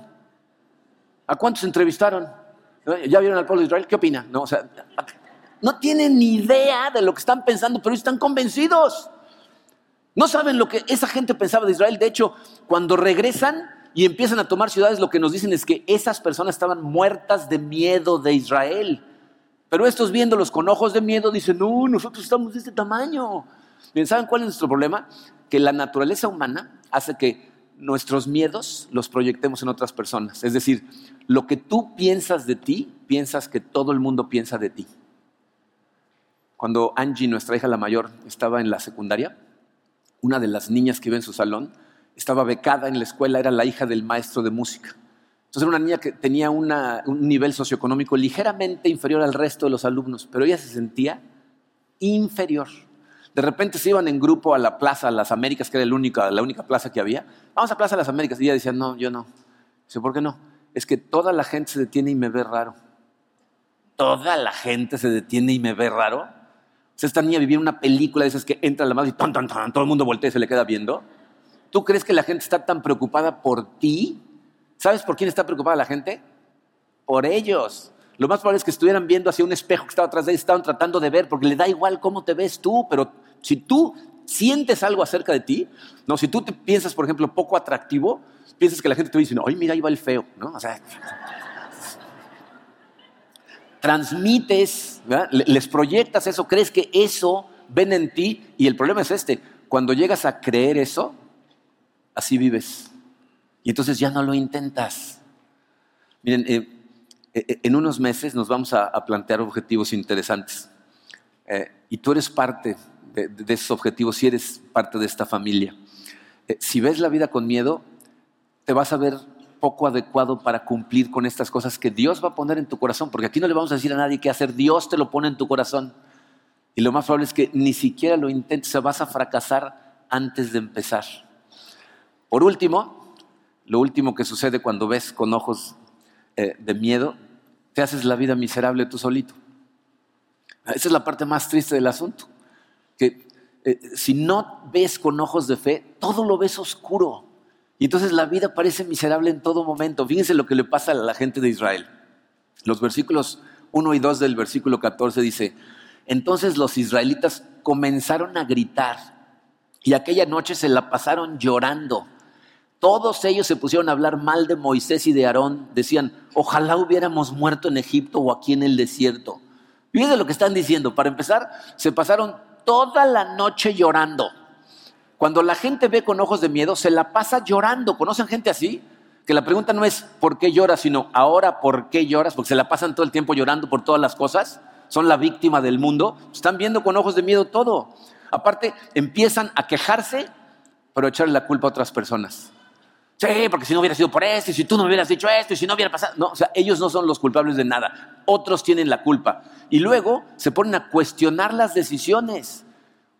¿A cuántos entrevistaron? ¿Ya vieron al pueblo de Israel? ¿Qué opinan? No, o sea, no tienen ni idea de lo que están pensando, pero están convencidos. No saben lo que esa gente pensaba de Israel. De hecho, cuando regresan y empiezan a tomar ciudades, lo que nos dicen es que esas personas estaban muertas de miedo de Israel. Pero estos viéndolos con ojos de miedo dicen, no, nosotros estamos de este tamaño. Bien, ¿saben cuál es nuestro problema? Que la naturaleza humana hace que nuestros miedos los proyectemos en otras personas. Es decir, lo que tú piensas de ti, piensas que todo el mundo piensa de ti. Cuando Angie, nuestra hija la mayor, estaba en la secundaria, una de las niñas que iba en su salón, estaba becada en la escuela, era la hija del maestro de música. Entonces era una niña que tenía una, un nivel socioeconómico ligeramente inferior al resto de los alumnos, pero ella se sentía inferior. De repente se iban en grupo a la Plaza Las Américas, que era el único, la única plaza que había. Vamos a Plaza Las Américas. Y ella decía, no, yo no. Dice, ¿por qué no? Es que toda la gente se detiene y me ve raro. ¿Toda la gente se detiene y me ve raro? O sea, esta niña vivía una película de esas que entra la madre y tan, tan, tan, todo el mundo voltea y se le queda viendo. ¿Tú crees que la gente está tan preocupada por ti? ¿Sabes por quién está preocupada la gente? Por ellos. Lo más probable es que estuvieran viendo hacia un espejo que estaba atrás de ellos, estaban tratando de ver, porque le da igual cómo te ves tú, pero si tú sientes algo acerca de ti, no, si tú te piensas, por ejemplo, poco atractivo, piensas que la gente te va diciendo, ay, mira, ahí va el feo, ¿no? O sea, transmites, ¿verdad? Les proyectas eso, crees que eso ven en ti, y el problema es este, cuando llegas a creer eso, así vives. Y entonces ya no lo intentas. Miren, eh, eh, en unos meses nos vamos a, a plantear objetivos interesantes. Eh, y tú eres parte de, de esos objetivos, si eres parte de esta familia. Eh, si ves la vida con miedo, te vas a ver poco adecuado para cumplir con estas cosas que Dios va a poner en tu corazón. Porque aquí no le vamos a decir a nadie qué hacer. Dios te lo pone en tu corazón. Y lo más probable es que ni siquiera lo intentes. O sea, vas a fracasar antes de empezar. Por último, lo último que sucede cuando ves con ojos eh, de miedo, te haces la vida miserable tú solito. Esa es la parte más triste del asunto. Que eh, si no ves con ojos de fe, todo lo ves oscuro. Y entonces la vida parece miserable en todo momento. Fíjense lo que le pasa a la gente de Israel. Los versículos uno y dos del versículo catorce dice, entonces los israelitas comenzaron a gritar y aquella noche se la pasaron llorando. Todos ellos se pusieron a hablar mal de Moisés y de Aarón. Decían, ojalá hubiéramos muerto en Egipto o aquí en el desierto. Fíjense lo que están diciendo. Para empezar, se pasaron toda la noche llorando. Cuando la gente ve con ojos de miedo, se la pasa llorando. ¿Conocen gente así? Que la pregunta no es ¿por qué lloras? Sino ahora ¿por qué lloras? Porque se la pasan todo el tiempo llorando por todas las cosas. Son la víctima del mundo. Están viendo con ojos de miedo todo. Aparte, empiezan a quejarse, pero a echarle la culpa a otras personas. Sí, porque si no hubiera sido por esto, y si tú no me hubieras dicho esto, y si no hubiera pasado... No, o sea, ellos no son los culpables de nada. Otros tienen la culpa. Y luego se ponen a cuestionar las decisiones.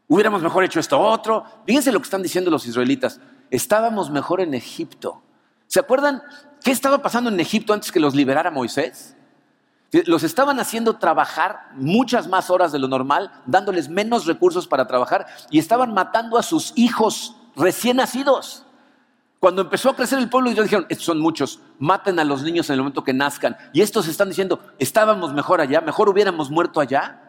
Hubiéramos mejor hecho esto otro. Fíjense lo que están diciendo los israelitas. Estábamos mejor en Egipto. ¿Se acuerdan qué estaba pasando en Egipto antes que los liberara Moisés? Los estaban haciendo trabajar muchas más horas de lo normal, dándoles menos recursos para trabajar, y estaban matando a sus hijos recién nacidos. Cuando empezó a crecer el pueblo, ellos dijeron, estos son muchos, maten a los niños en el momento que nazcan. Y estos están diciendo, estábamos mejor allá, mejor hubiéramos muerto allá.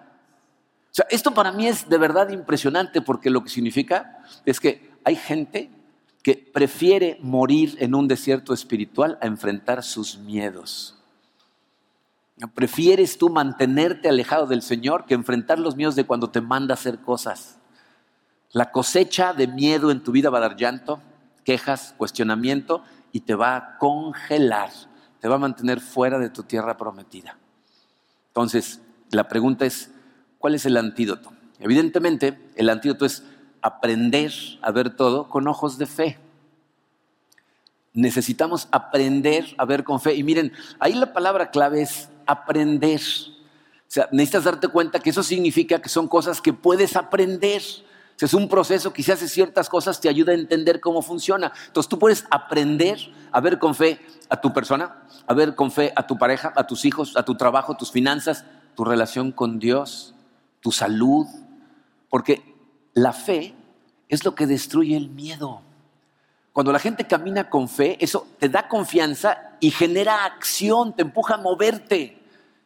sea, esto para mí es de verdad impresionante, porque lo que significa es que hay gente que prefiere morir en un desierto espiritual a enfrentar sus miedos. Prefieres tú mantenerte alejado del Señor que enfrentar los miedos de cuando te manda a hacer cosas. La cosecha de miedo en tu vida va a dar llanto, quejas, cuestionamiento, y te va a congelar, te va a mantener fuera de tu tierra prometida. Entonces, la pregunta es, ¿cuál es el antídoto? Evidentemente, el antídoto es aprender a ver todo con ojos de fe. Necesitamos aprender a ver con fe. Y miren, ahí la palabra clave es aprender. O sea, necesitas darte cuenta que eso significa que son cosas que puedes aprender. O sea, es un proceso, quizás de ciertas cosas te ayuda a entender cómo funciona. Entonces tú puedes aprender a ver con fe a tu persona, a ver con fe a tu pareja, a tus hijos, a tu trabajo, tus finanzas, tu relación con Dios, tu salud. Porque la fe es lo que destruye el miedo. Cuando la gente camina con fe, eso te da confianza y genera acción, te empuja a moverte.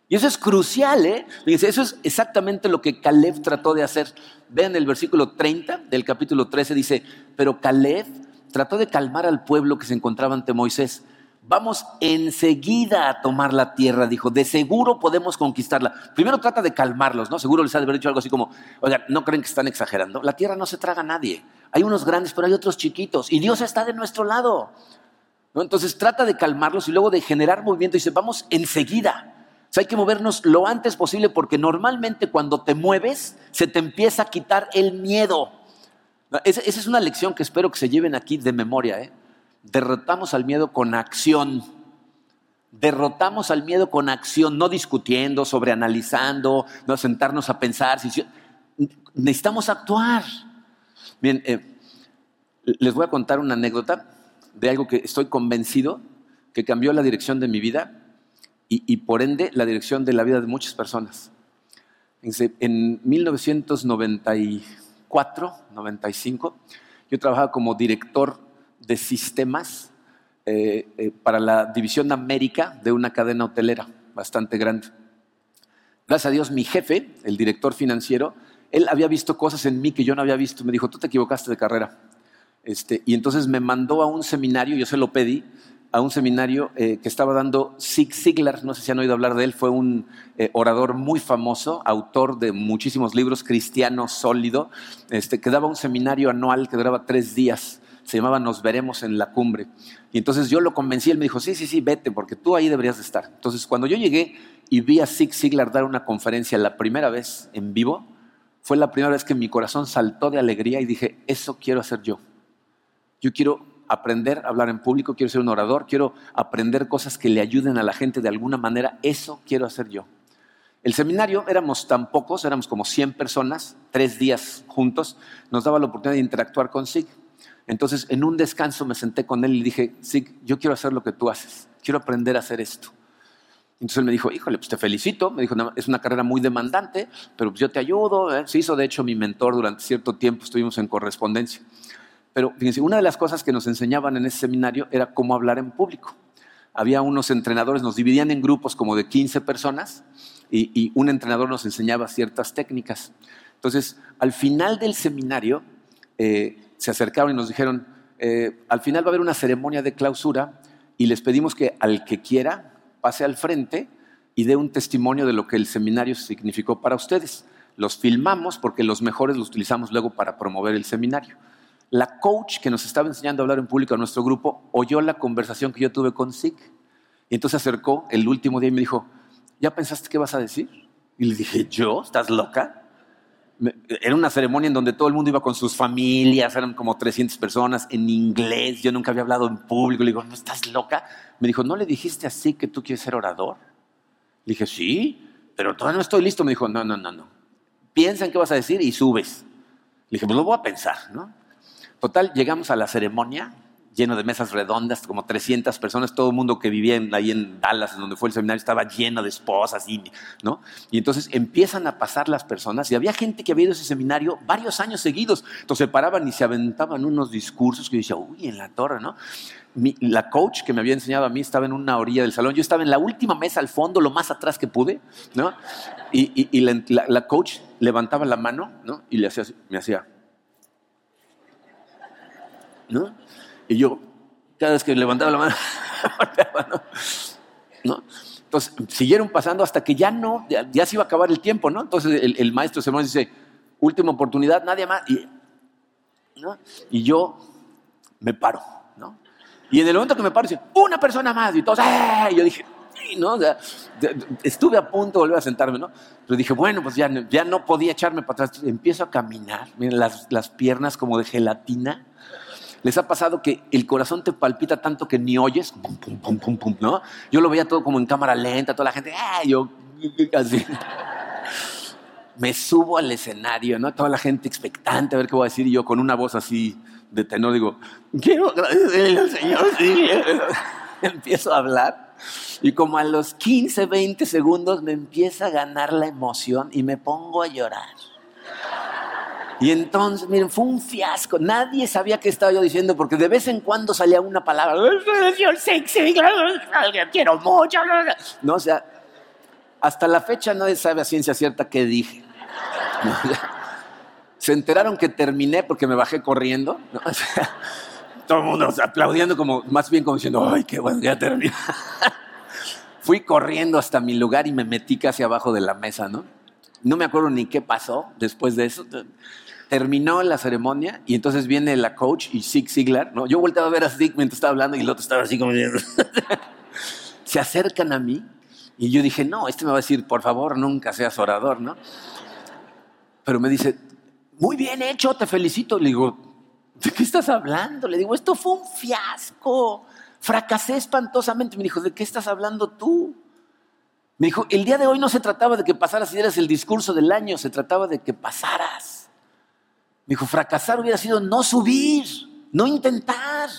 Y eso es crucial, ¿eh? Eso es exactamente lo que Caleb trató de hacer. Vean el versículo treinta del capítulo trece, dice: pero Caleb trató de calmar al pueblo que se encontraba ante Moisés. Vamos enseguida a tomar la tierra, dijo, de seguro podemos conquistarla. Primero trata de calmarlos, ¿no? Seguro les ha de haber dicho algo así como, oigan, ¿no creen que están exagerando? La tierra no se traga a nadie. Hay unos grandes, pero hay otros chiquitos. Y Dios está de nuestro lado, ¿no? Entonces trata de calmarlos y luego de generar movimiento. Dice, vamos enseguida. O sea, hay que movernos lo antes posible, porque normalmente cuando te mueves se te empieza a quitar el miedo. Esa es una lección que espero que se lleven aquí de memoria. ¿eh? Derrotamos al miedo con acción. Derrotamos al miedo con acción, no discutiendo, sobreanalizando, no sentarnos a pensar. Necesitamos actuar. Bien, eh, les voy a contar una anécdota de algo que estoy convencido que cambió la dirección de mi vida. Y, y por ende, la dirección de la vida de muchas personas. En mil novecientos noventa y cuatro, noventa y cinco, yo trabajaba como director de sistemas eh, eh, para la división América de una cadena hotelera bastante grande. Gracias a Dios, mi jefe, el director financiero, él había visto cosas en mí que yo no había visto. Me dijo, tú te equivocaste de carrera. Este, y entonces me mandó a un seminario, yo se lo pedí, a un seminario eh, que estaba dando Zig Ziglar, no sé si han oído hablar de él, fue un eh, orador muy famoso, autor de muchísimos libros, cristiano sólido, este, que daba un seminario anual que duraba tres días, se llamaba Nos Veremos en la Cumbre. Y entonces yo lo convencí, él me dijo, sí, sí, sí, vete, porque tú ahí deberías de estar. Entonces cuando yo llegué y vi a Zig Ziglar dar una conferencia la primera vez en vivo, fue la primera vez que mi corazón saltó de alegría y dije, eso quiero hacer yo. Yo quiero aprender a hablar en público, quiero ser un orador, quiero aprender cosas que le ayuden a la gente de alguna manera. Eso quiero hacer yo. El seminario, éramos tan pocos, éramos como cien personas, tres días juntos, nos daba la oportunidad de interactuar con Zig. Entonces, en un descanso me senté con él y dije, Zig, yo quiero hacer lo que tú haces, quiero aprender a hacer esto. Entonces él me dijo, híjole, pues te felicito. Me dijo, es una carrera muy demandante, pero pues yo te ayudo. ¿eh? Se hizo, de hecho, mi mentor durante cierto tiempo, estuvimos en correspondencia. Pero fíjense, una de las cosas que nos enseñaban en ese seminario era cómo hablar en público. Había unos entrenadores, nos dividían en grupos como de quince personas y, y un entrenador nos enseñaba ciertas técnicas. Entonces, al final del seminario, eh, se acercaron y nos dijeron, eh, al final va a haber una ceremonia de clausura y les pedimos que al que quiera pase al frente y dé un testimonio de lo que el seminario significó para ustedes. Los filmamos porque los mejores los utilizamos luego para promover el seminario. La coach que nos estaba enseñando a hablar en público a nuestro grupo oyó la conversación que yo tuve con Zig. Y entonces se acercó el último día y me dijo, ¿ya pensaste qué vas a decir? Y le dije, ¿yo? ¿Estás loca? Era una ceremonia en donde todo el mundo iba con sus familias, eran como trescientas personas, en inglés, yo nunca había hablado en público. Le digo, ¿no estás loca? Me dijo, ¿no le dijiste a Zig que tú quieres ser orador? Le dije, sí, pero todavía no estoy listo. Me dijo, no, no, no, no. Piensa en qué vas a decir y subes. Le dije, pues lo voy a pensar, ¿no? Total, llegamos a la ceremonia, lleno de mesas redondas, como trescientas personas, todo el mundo que vivía en, ahí en Dallas, donde fue el seminario, estaba lleno de esposas, y, ¿no? Y entonces empiezan a pasar las personas, y había gente que había ido a ese seminario varios años seguidos, entonces se paraban y se aventaban unos discursos que yo decía, uy, en la torre, ¿no? Mi, la coach que me había enseñado a mí estaba en una orilla del salón, yo estaba en la última mesa al fondo, lo más atrás que pude, ¿no? Y, y, y la, la, la coach levantaba la mano, ¿no? Y le hacía, me hacía, ¿no? Y yo, cada vez que levantaba la mano, ¿no? Entonces, siguieron pasando hasta que ya no, ya, ya se iba a acabar el tiempo, ¿no? Entonces, el, el maestro se dice, última oportunidad, nadie más. Y, ¿no? Y yo me paro, ¿no? Y en el momento que me paro, dice, una persona más. Y todos, ¡eh! Y yo dije, sí, ¿no? O sea, estuve a punto de volver a sentarme, ¿no? Pero dije, bueno, pues ya, ya no podía echarme para atrás. Empiezo a caminar, miren, las, las piernas como de gelatina. ¿Les ha pasado que el corazón te palpita tanto que ni oyes? Pum, pum, pum, pum, pum, ¿no? Yo lo veía todo como en cámara lenta, toda la gente, ¡ah! Yo, así. Me subo al escenario, ¿no? Toda la gente expectante a ver qué voy a decir. Y yo con una voz así de tenor digo, quiero agradecerle al Señor. Sí. Empiezo a hablar. Y como a los quince, veinte segundos me empieza a ganar la emoción y me pongo a llorar. Y entonces, miren, fue un fiasco. Nadie sabía qué estaba yo diciendo porque de vez en cuando salía una palabra. Quiero mucho. No, o sea, hasta la fecha nadie sabe a ciencia cierta qué dije. No, o sea, se enteraron que terminé porque me bajé corriendo. No, o sea, todo el mundo o sea, aplaudiendo como, más bien como diciendo, ay, qué bueno, ya terminé. Fui corriendo hasta mi lugar y me metí casi abajo de la mesa, ¿no? No me acuerdo ni qué pasó después de eso. Terminó la ceremonia y entonces viene la coach y Zig Ziglar, ¿no? Yo volteaba a ver a Zig mientras estaba hablando y el otro estaba así como... Se acercan a mí y yo dije, no, este me va a decir, por favor, nunca seas orador, ¿no? Pero me dice, muy bien hecho, te felicito. Le digo, ¿de qué estás hablando? Le digo, esto fue un fiasco. Fracasé espantosamente. Me dijo, ¿de qué estás hablando tú? Me dijo, el día de hoy no se trataba de que pasaras y dieras el discurso del año, se trataba de que pasaras. Me dijo, fracasar hubiera sido no subir, no intentar.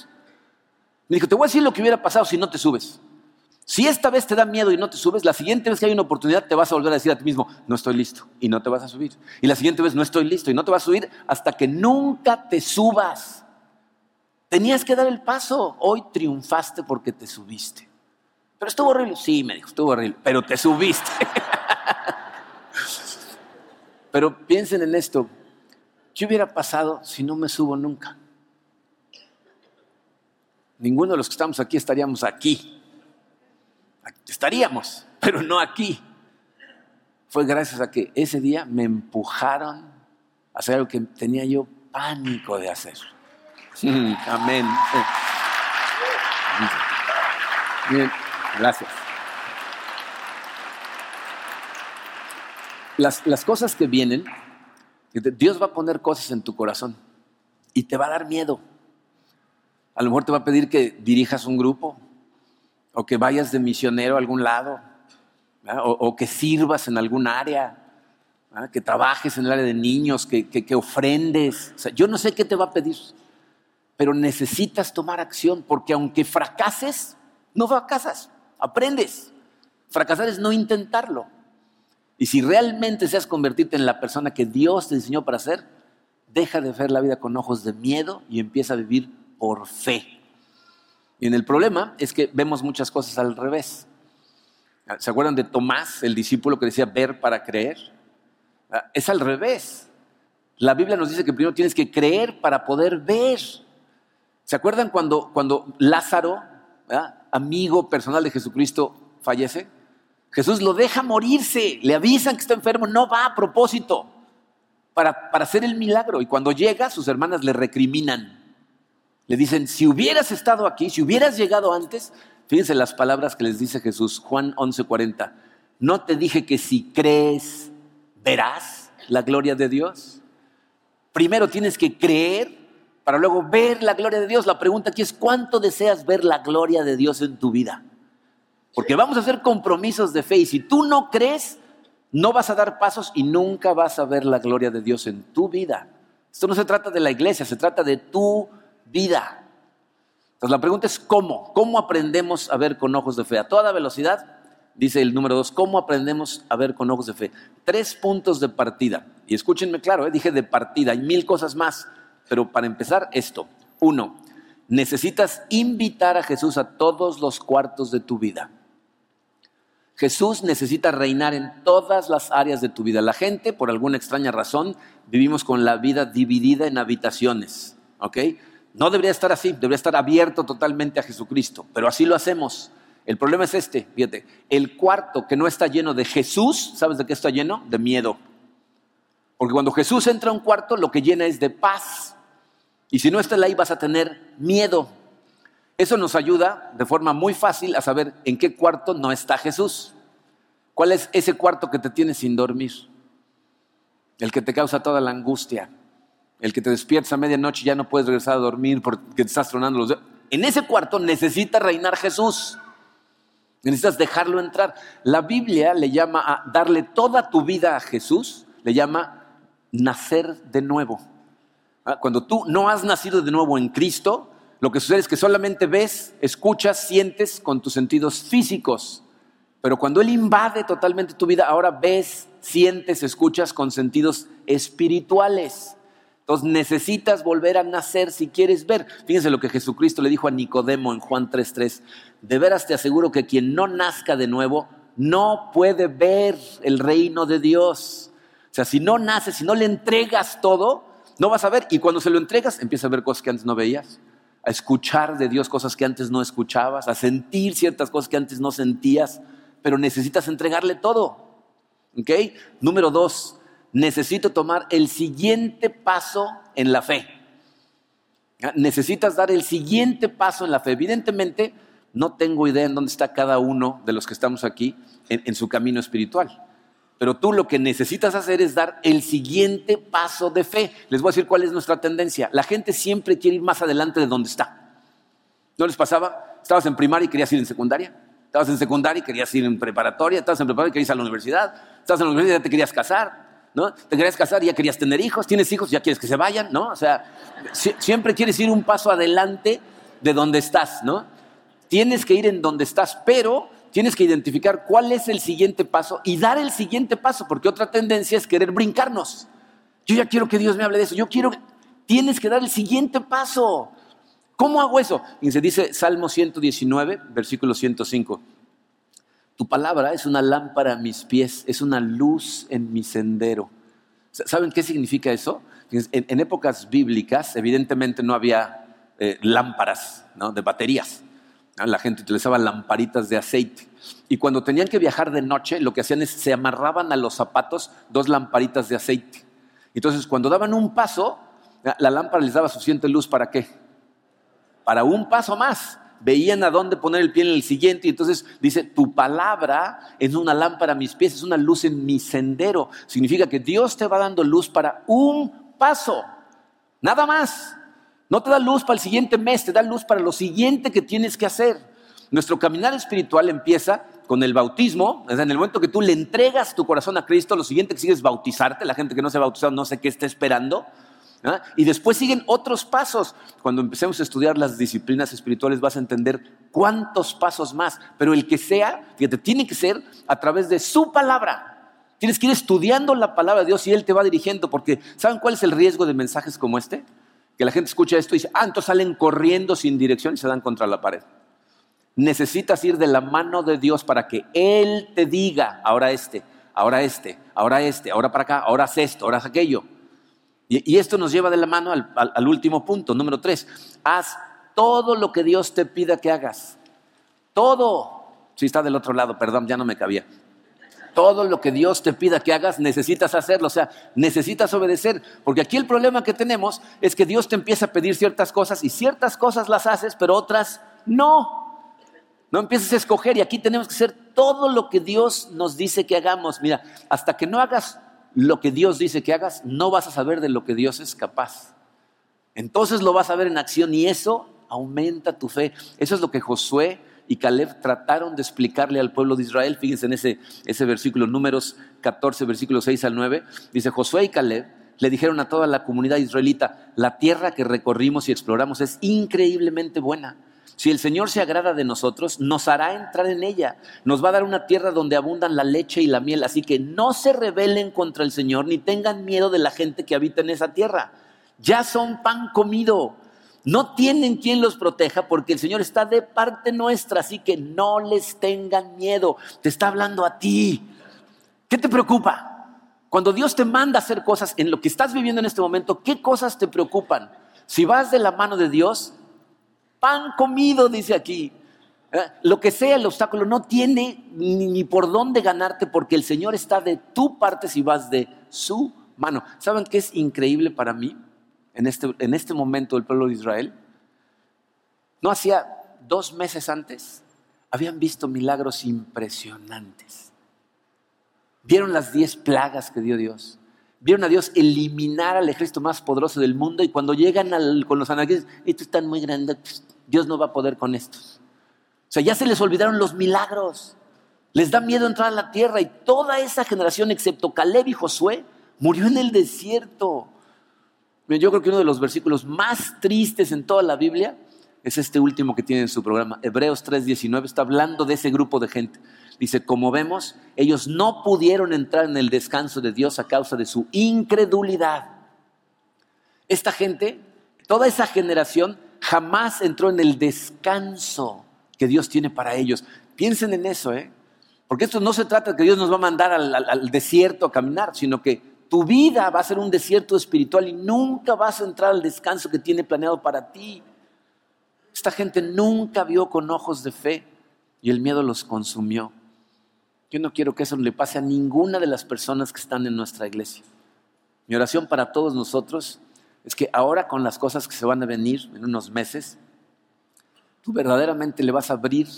Me dijo, te voy a decir lo que hubiera pasado si no te subes. Si esta vez te da miedo y no te subes, la siguiente vez que hay una oportunidad te vas a volver a decir a ti mismo, no estoy listo, y no te vas a subir. Y la siguiente vez, no estoy listo, y no te vas a subir hasta que nunca te subas. Tenías que dar el paso. Hoy triunfaste porque te subiste. Pero estuvo horrible. Sí, me dijo, estuvo horrible, pero te subiste. Pero piensen en esto. ¿Qué hubiera pasado si no me subo nunca? Ninguno de los que estamos aquí estaríamos aquí. Estaríamos, pero no aquí. Fue gracias a que ese día me empujaron a hacer algo que tenía yo pánico de hacer. Mm, amén. Bien, gracias. Las, las cosas que vienen... Dios va a poner cosas en tu corazón y te va a dar miedo. A lo mejor te va a pedir que dirijas un grupo o que vayas de misionero a algún lado o, o que sirvas en algún área, ¿verdad? Que trabajes en el área de niños, que, que, que ofrendes. O sea, yo no sé qué te va a pedir, pero necesitas tomar acción porque aunque fracases, no fracasas, aprendes. Fracasar es no intentarlo. Y si realmente seas convertirte en la persona que Dios te enseñó para ser, deja de ver la vida con ojos de miedo y empieza a vivir por fe. Y en el problema es que vemos muchas cosas al revés. ¿Se acuerdan de Tomás, el discípulo que decía ver para creer? Es al revés. La Biblia nos dice que primero tienes que creer para poder ver. ¿Se acuerdan cuando, cuando Lázaro, ¿verdad? Amigo personal de Jesucristo, fallece? Jesús lo deja morirse, le avisan que está enfermo, no va a propósito para, para hacer el milagro. Y cuando llega, sus hermanas le recriminan. Le dicen, si hubieras estado aquí, si hubieras llegado antes, fíjense las palabras que les dice Jesús, Juan once cuarenta. ¿No te dije que si crees, verás la gloria de Dios? Primero tienes que creer para luego ver la gloria de Dios. La pregunta aquí es, ¿cuánto deseas ver la gloria de Dios en tu vida? Porque vamos a hacer compromisos de fe y si tú no crees, no vas a dar pasos y nunca vas a ver la gloria de Dios en tu vida. Esto no se trata de la iglesia, se trata de tu vida. Entonces la pregunta es ¿cómo? ¿Cómo aprendemos a ver con ojos de fe? A toda velocidad, dice el número dos, ¿cómo aprendemos a ver con ojos de fe? Tres puntos de partida. Y escúchenme claro, ¿eh? Dije de partida, hay mil cosas más. Pero para empezar, esto. Uno, necesitas invitar a Jesús a todos los cuartos de tu vida. Jesús necesita reinar en todas las áreas de tu vida. La gente, por alguna extraña razón, vivimos con la vida dividida en habitaciones, ¿ok? No debería estar así, debería estar abierto totalmente a Jesucristo, pero así lo hacemos. El problema es este, fíjate, el cuarto que no está lleno de Jesús, ¿sabes de qué está lleno? De miedo. Porque cuando Jesús entra a un cuarto, lo que llena es de paz. Y si no estás ahí, vas a tener miedo. Eso nos ayuda de forma muy fácil a saber en qué cuarto no está Jesús. ¿Cuál es ese cuarto que te tiene sin dormir? El que te causa toda la angustia. El que te despiertas a medianoche y ya no puedes regresar a dormir porque te estás tronando los dedos. En ese cuarto necesita reinar Jesús. Necesitas dejarlo entrar. La Biblia le llama a darle toda tu vida a Jesús, le llama nacer de nuevo. Cuando tú no has nacido de nuevo en Cristo, lo que sucede es que solamente ves, escuchas, sientes con tus sentidos físicos. Pero cuando Él invade totalmente tu vida, ahora ves, sientes, escuchas con sentidos espirituales. Entonces necesitas volver a nacer si quieres ver. Fíjense lo que Jesucristo le dijo a Nicodemo en Juan tres tres. De veras te aseguro que quien no nazca de nuevo no puede ver el reino de Dios. O sea, si no naces, si no le entregas todo, no vas a ver. Y cuando se lo entregas, empiezas a ver cosas que antes no veías, a escuchar de Dios cosas que antes no escuchabas, a sentir ciertas cosas que antes no sentías, pero necesitas entregarle todo, ¿ok? Número dos, necesito tomar el siguiente paso en la fe. Necesitas dar el siguiente paso en la fe. Evidentemente, no tengo idea en dónde está cada uno de los que estamos aquí en, en su camino espiritual. Pero tú lo que necesitas hacer es dar el siguiente paso de fe. Les voy a decir cuál es nuestra tendencia. La gente siempre quiere ir más adelante de donde está. ¿No les pasaba? Estabas en primaria y querías ir en secundaria. Estabas en secundaria y querías ir en preparatoria. Estabas en preparatoria y querías ir a la universidad. Estabas en la universidad y ya te querías casar, ¿no? Te querías casar y ya querías tener hijos. Tienes hijos y ya quieres que se vayan, ¿no? O sea, si, siempre quieres ir un paso adelante de donde estás, ¿no? Tienes que ir en donde estás, pero tienes que identificar cuál es el siguiente paso y dar el siguiente paso, porque otra tendencia es querer brincarnos. Yo ya quiero que Dios me hable de eso. Yo quiero... Tienes que dar el siguiente paso. ¿Cómo hago eso? Y se dice Salmo ciento diecinueve, versículo ciento cinco. Tu palabra es una lámpara a mis pies, es una luz en mi sendero. ¿Saben qué significa eso? En, en épocas bíblicas, evidentemente no había eh, lámparas, ¿no?, de baterías. La gente utilizaba lamparitas de aceite. Y cuando tenían que viajar de noche, lo que hacían es se amarraban a los zapatos dos lamparitas de aceite. Entonces, cuando daban un paso, la lámpara les daba suficiente luz. ¿Para qué? Para un paso más. Veían a dónde poner el pie en el siguiente. Y entonces dice, tu palabra es una lámpara a mis pies, es una luz en mi sendero. Significa que Dios te va dando luz para un paso. Nada más. No te da luz para el siguiente mes, te da luz para lo siguiente que tienes que hacer. Nuestro caminar espiritual empieza con el bautismo. En el momento que tú le entregas tu corazón a Cristo, lo siguiente que sigue es bautizarte. La gente que no se ha bautizado no sé qué está esperando, ¿ah? Y después siguen otros pasos. Cuando empecemos a estudiar las disciplinas espirituales vas a entender cuántos pasos más. Pero el que sea, fíjate, tiene que ser a través de su palabra. Tienes que ir estudiando la palabra de Dios y Él te va dirigiendo. Porque ¿saben cuál es el riesgo de mensajes como este? Que la gente escucha esto y dice, ah, entonces salen corriendo sin dirección y se dan contra la pared. Necesitas ir de la mano de Dios para que Él te diga, ahora este, ahora este, ahora este, ahora para acá, ahora haz esto, ahora haz aquello. Y, y esto nos lleva de la mano al, al, al último punto, número tres. Haz todo lo que Dios te pida que hagas. Todo. Si está del otro lado, perdón, ya no me cabía. Todo lo que Dios te pida que hagas, necesitas hacerlo. O sea, necesitas obedecer. Porque aquí el problema que tenemos es que Dios te empieza a pedir ciertas cosas y ciertas cosas las haces, pero otras no. No empieces a escoger y aquí tenemos que hacer todo lo que Dios nos dice que hagamos. Mira, hasta que no hagas lo que Dios dice que hagas, no vas a saber de lo que Dios es capaz. Entonces lo vas a ver en acción y eso aumenta tu fe. Eso es lo que Josué y Caleb trataron de explicarle al pueblo de Israel. Fíjense en ese, ese versículo, Números catorce, versículos seis al nueve. Dice, Josué y Caleb le dijeron a toda la comunidad israelita, la tierra que recorrimos y exploramos es increíblemente buena. Si el Señor se agrada de nosotros, nos hará entrar en ella. Nos va a dar una tierra donde abundan la leche y la miel. Así que no se rebelen contra el Señor ni tengan miedo de la gente que habita en esa tierra. Ya son pan comido. No tienen quien los proteja porque el Señor está de parte nuestra. Así que no les tengan miedo. Te está hablando a ti. ¿Qué te preocupa? Cuando Dios te manda a hacer cosas en lo que estás viviendo en este momento, ¿qué cosas te preocupan? Si vas de la mano de Dios, pan comido, dice aquí. ¿Eh? Lo que sea el obstáculo no tiene ni, ni por dónde ganarte porque el Señor está de tu parte si vas de su mano. ¿Saben qué es increíble para mí? En este, en este momento el pueblo de Israel, no hacía dos meses antes, habían visto milagros impresionantes. Vieron las diez plagas que dio Dios. Vieron a Dios eliminar al ejército más poderoso del mundo y cuando llegan al, con los anarquistas, estos están muy grandes, Dios no va a poder con estos. O sea, ya se les olvidaron los milagros. Les da miedo entrar a la tierra y toda esa generación, excepto Caleb y Josué, murió en el desierto. Yo creo que uno de los versículos más tristes en toda la Biblia es este último que tiene en su programa. Hebreos tres diecinueve está hablando de ese grupo de gente. Dice, como vemos, ellos no pudieron entrar en el descanso de Dios a causa de su incredulidad. Esta gente, toda esa generación, jamás entró en el descanso que Dios tiene para ellos. Piensen en eso, ¿eh? Porque esto no se trata de que Dios nos va a mandar al, al, al desierto a caminar, sino que tu vida va a ser un desierto espiritual y nunca vas a entrar al descanso que tiene planeado para ti. Esta gente nunca vio con ojos de fe y el miedo los consumió. Yo no quiero que eso le pase a ninguna de las personas que están en nuestra iglesia. Mi oración para todos nosotros es que ahora con las cosas que se van a venir en unos meses, tú verdaderamente le vas a abrir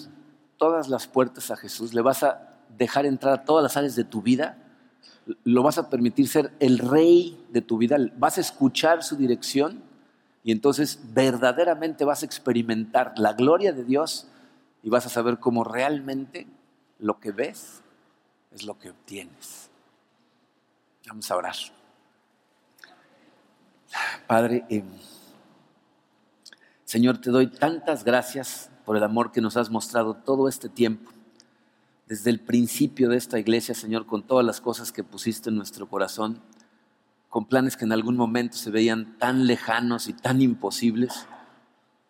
todas las puertas a Jesús, le vas a dejar entrar a todas las áreas de tu vida, lo vas a permitir ser el rey de tu vida, vas a escuchar su dirección y entonces verdaderamente vas a experimentar la gloria de Dios y vas a saber cómo realmente lo que ves es lo que obtienes. Vamos a orar. Padre, eh, Señor, te doy tantas gracias por el amor que nos has mostrado todo este tiempo. Desde el principio de esta iglesia, Señor, con todas las cosas que pusiste en nuestro corazón, con planes que en algún momento se veían tan lejanos y tan imposibles,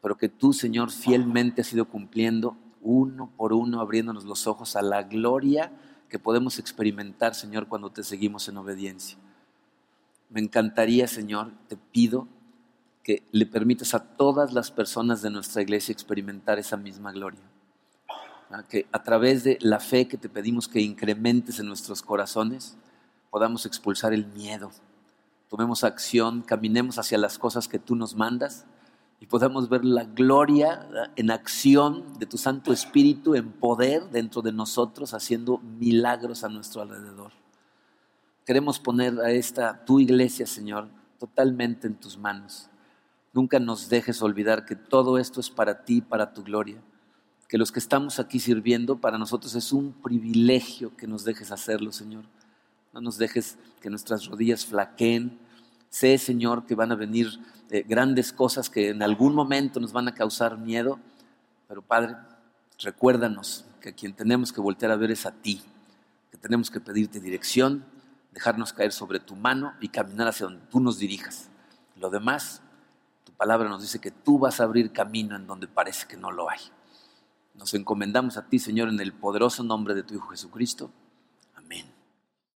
pero que tú, Señor, fielmente has ido cumpliendo uno por uno, abriéndonos los ojos a la gloria que podemos experimentar, Señor, cuando te seguimos en obediencia. Me encantaría, Señor, te pido que le permitas a todas las personas de nuestra iglesia experimentar esa misma gloria. Que a través de la fe que te pedimos que incrementes en nuestros corazones, podamos expulsar el miedo, tomemos acción, caminemos hacia las cosas que tú nos mandas y podamos ver la gloria en acción de tu Santo Espíritu en poder dentro de nosotros, haciendo milagros a nuestro alrededor. Queremos poner a esta tu iglesia, Señor, totalmente en tus manos. Nunca nos dejes olvidar que todo esto es para ti, para tu gloria. Que los que estamos aquí sirviendo, para nosotros es un privilegio que nos dejes hacerlo, Señor. No nos dejes que nuestras rodillas flaqueen. Sé, Señor, que van a venir eh, grandes cosas que en algún momento nos van a causar miedo. Pero, Padre, recuérdanos que a quien tenemos que voltear a ver es a ti. Que tenemos que pedirte dirección, dejarnos caer sobre tu mano y caminar hacia donde tú nos dirijas. Lo demás, tu palabra nos dice que tú vas a abrir camino en donde parece que no lo hay. Nos encomendamos a ti, Señor, en el poderoso nombre de tu Hijo Jesucristo.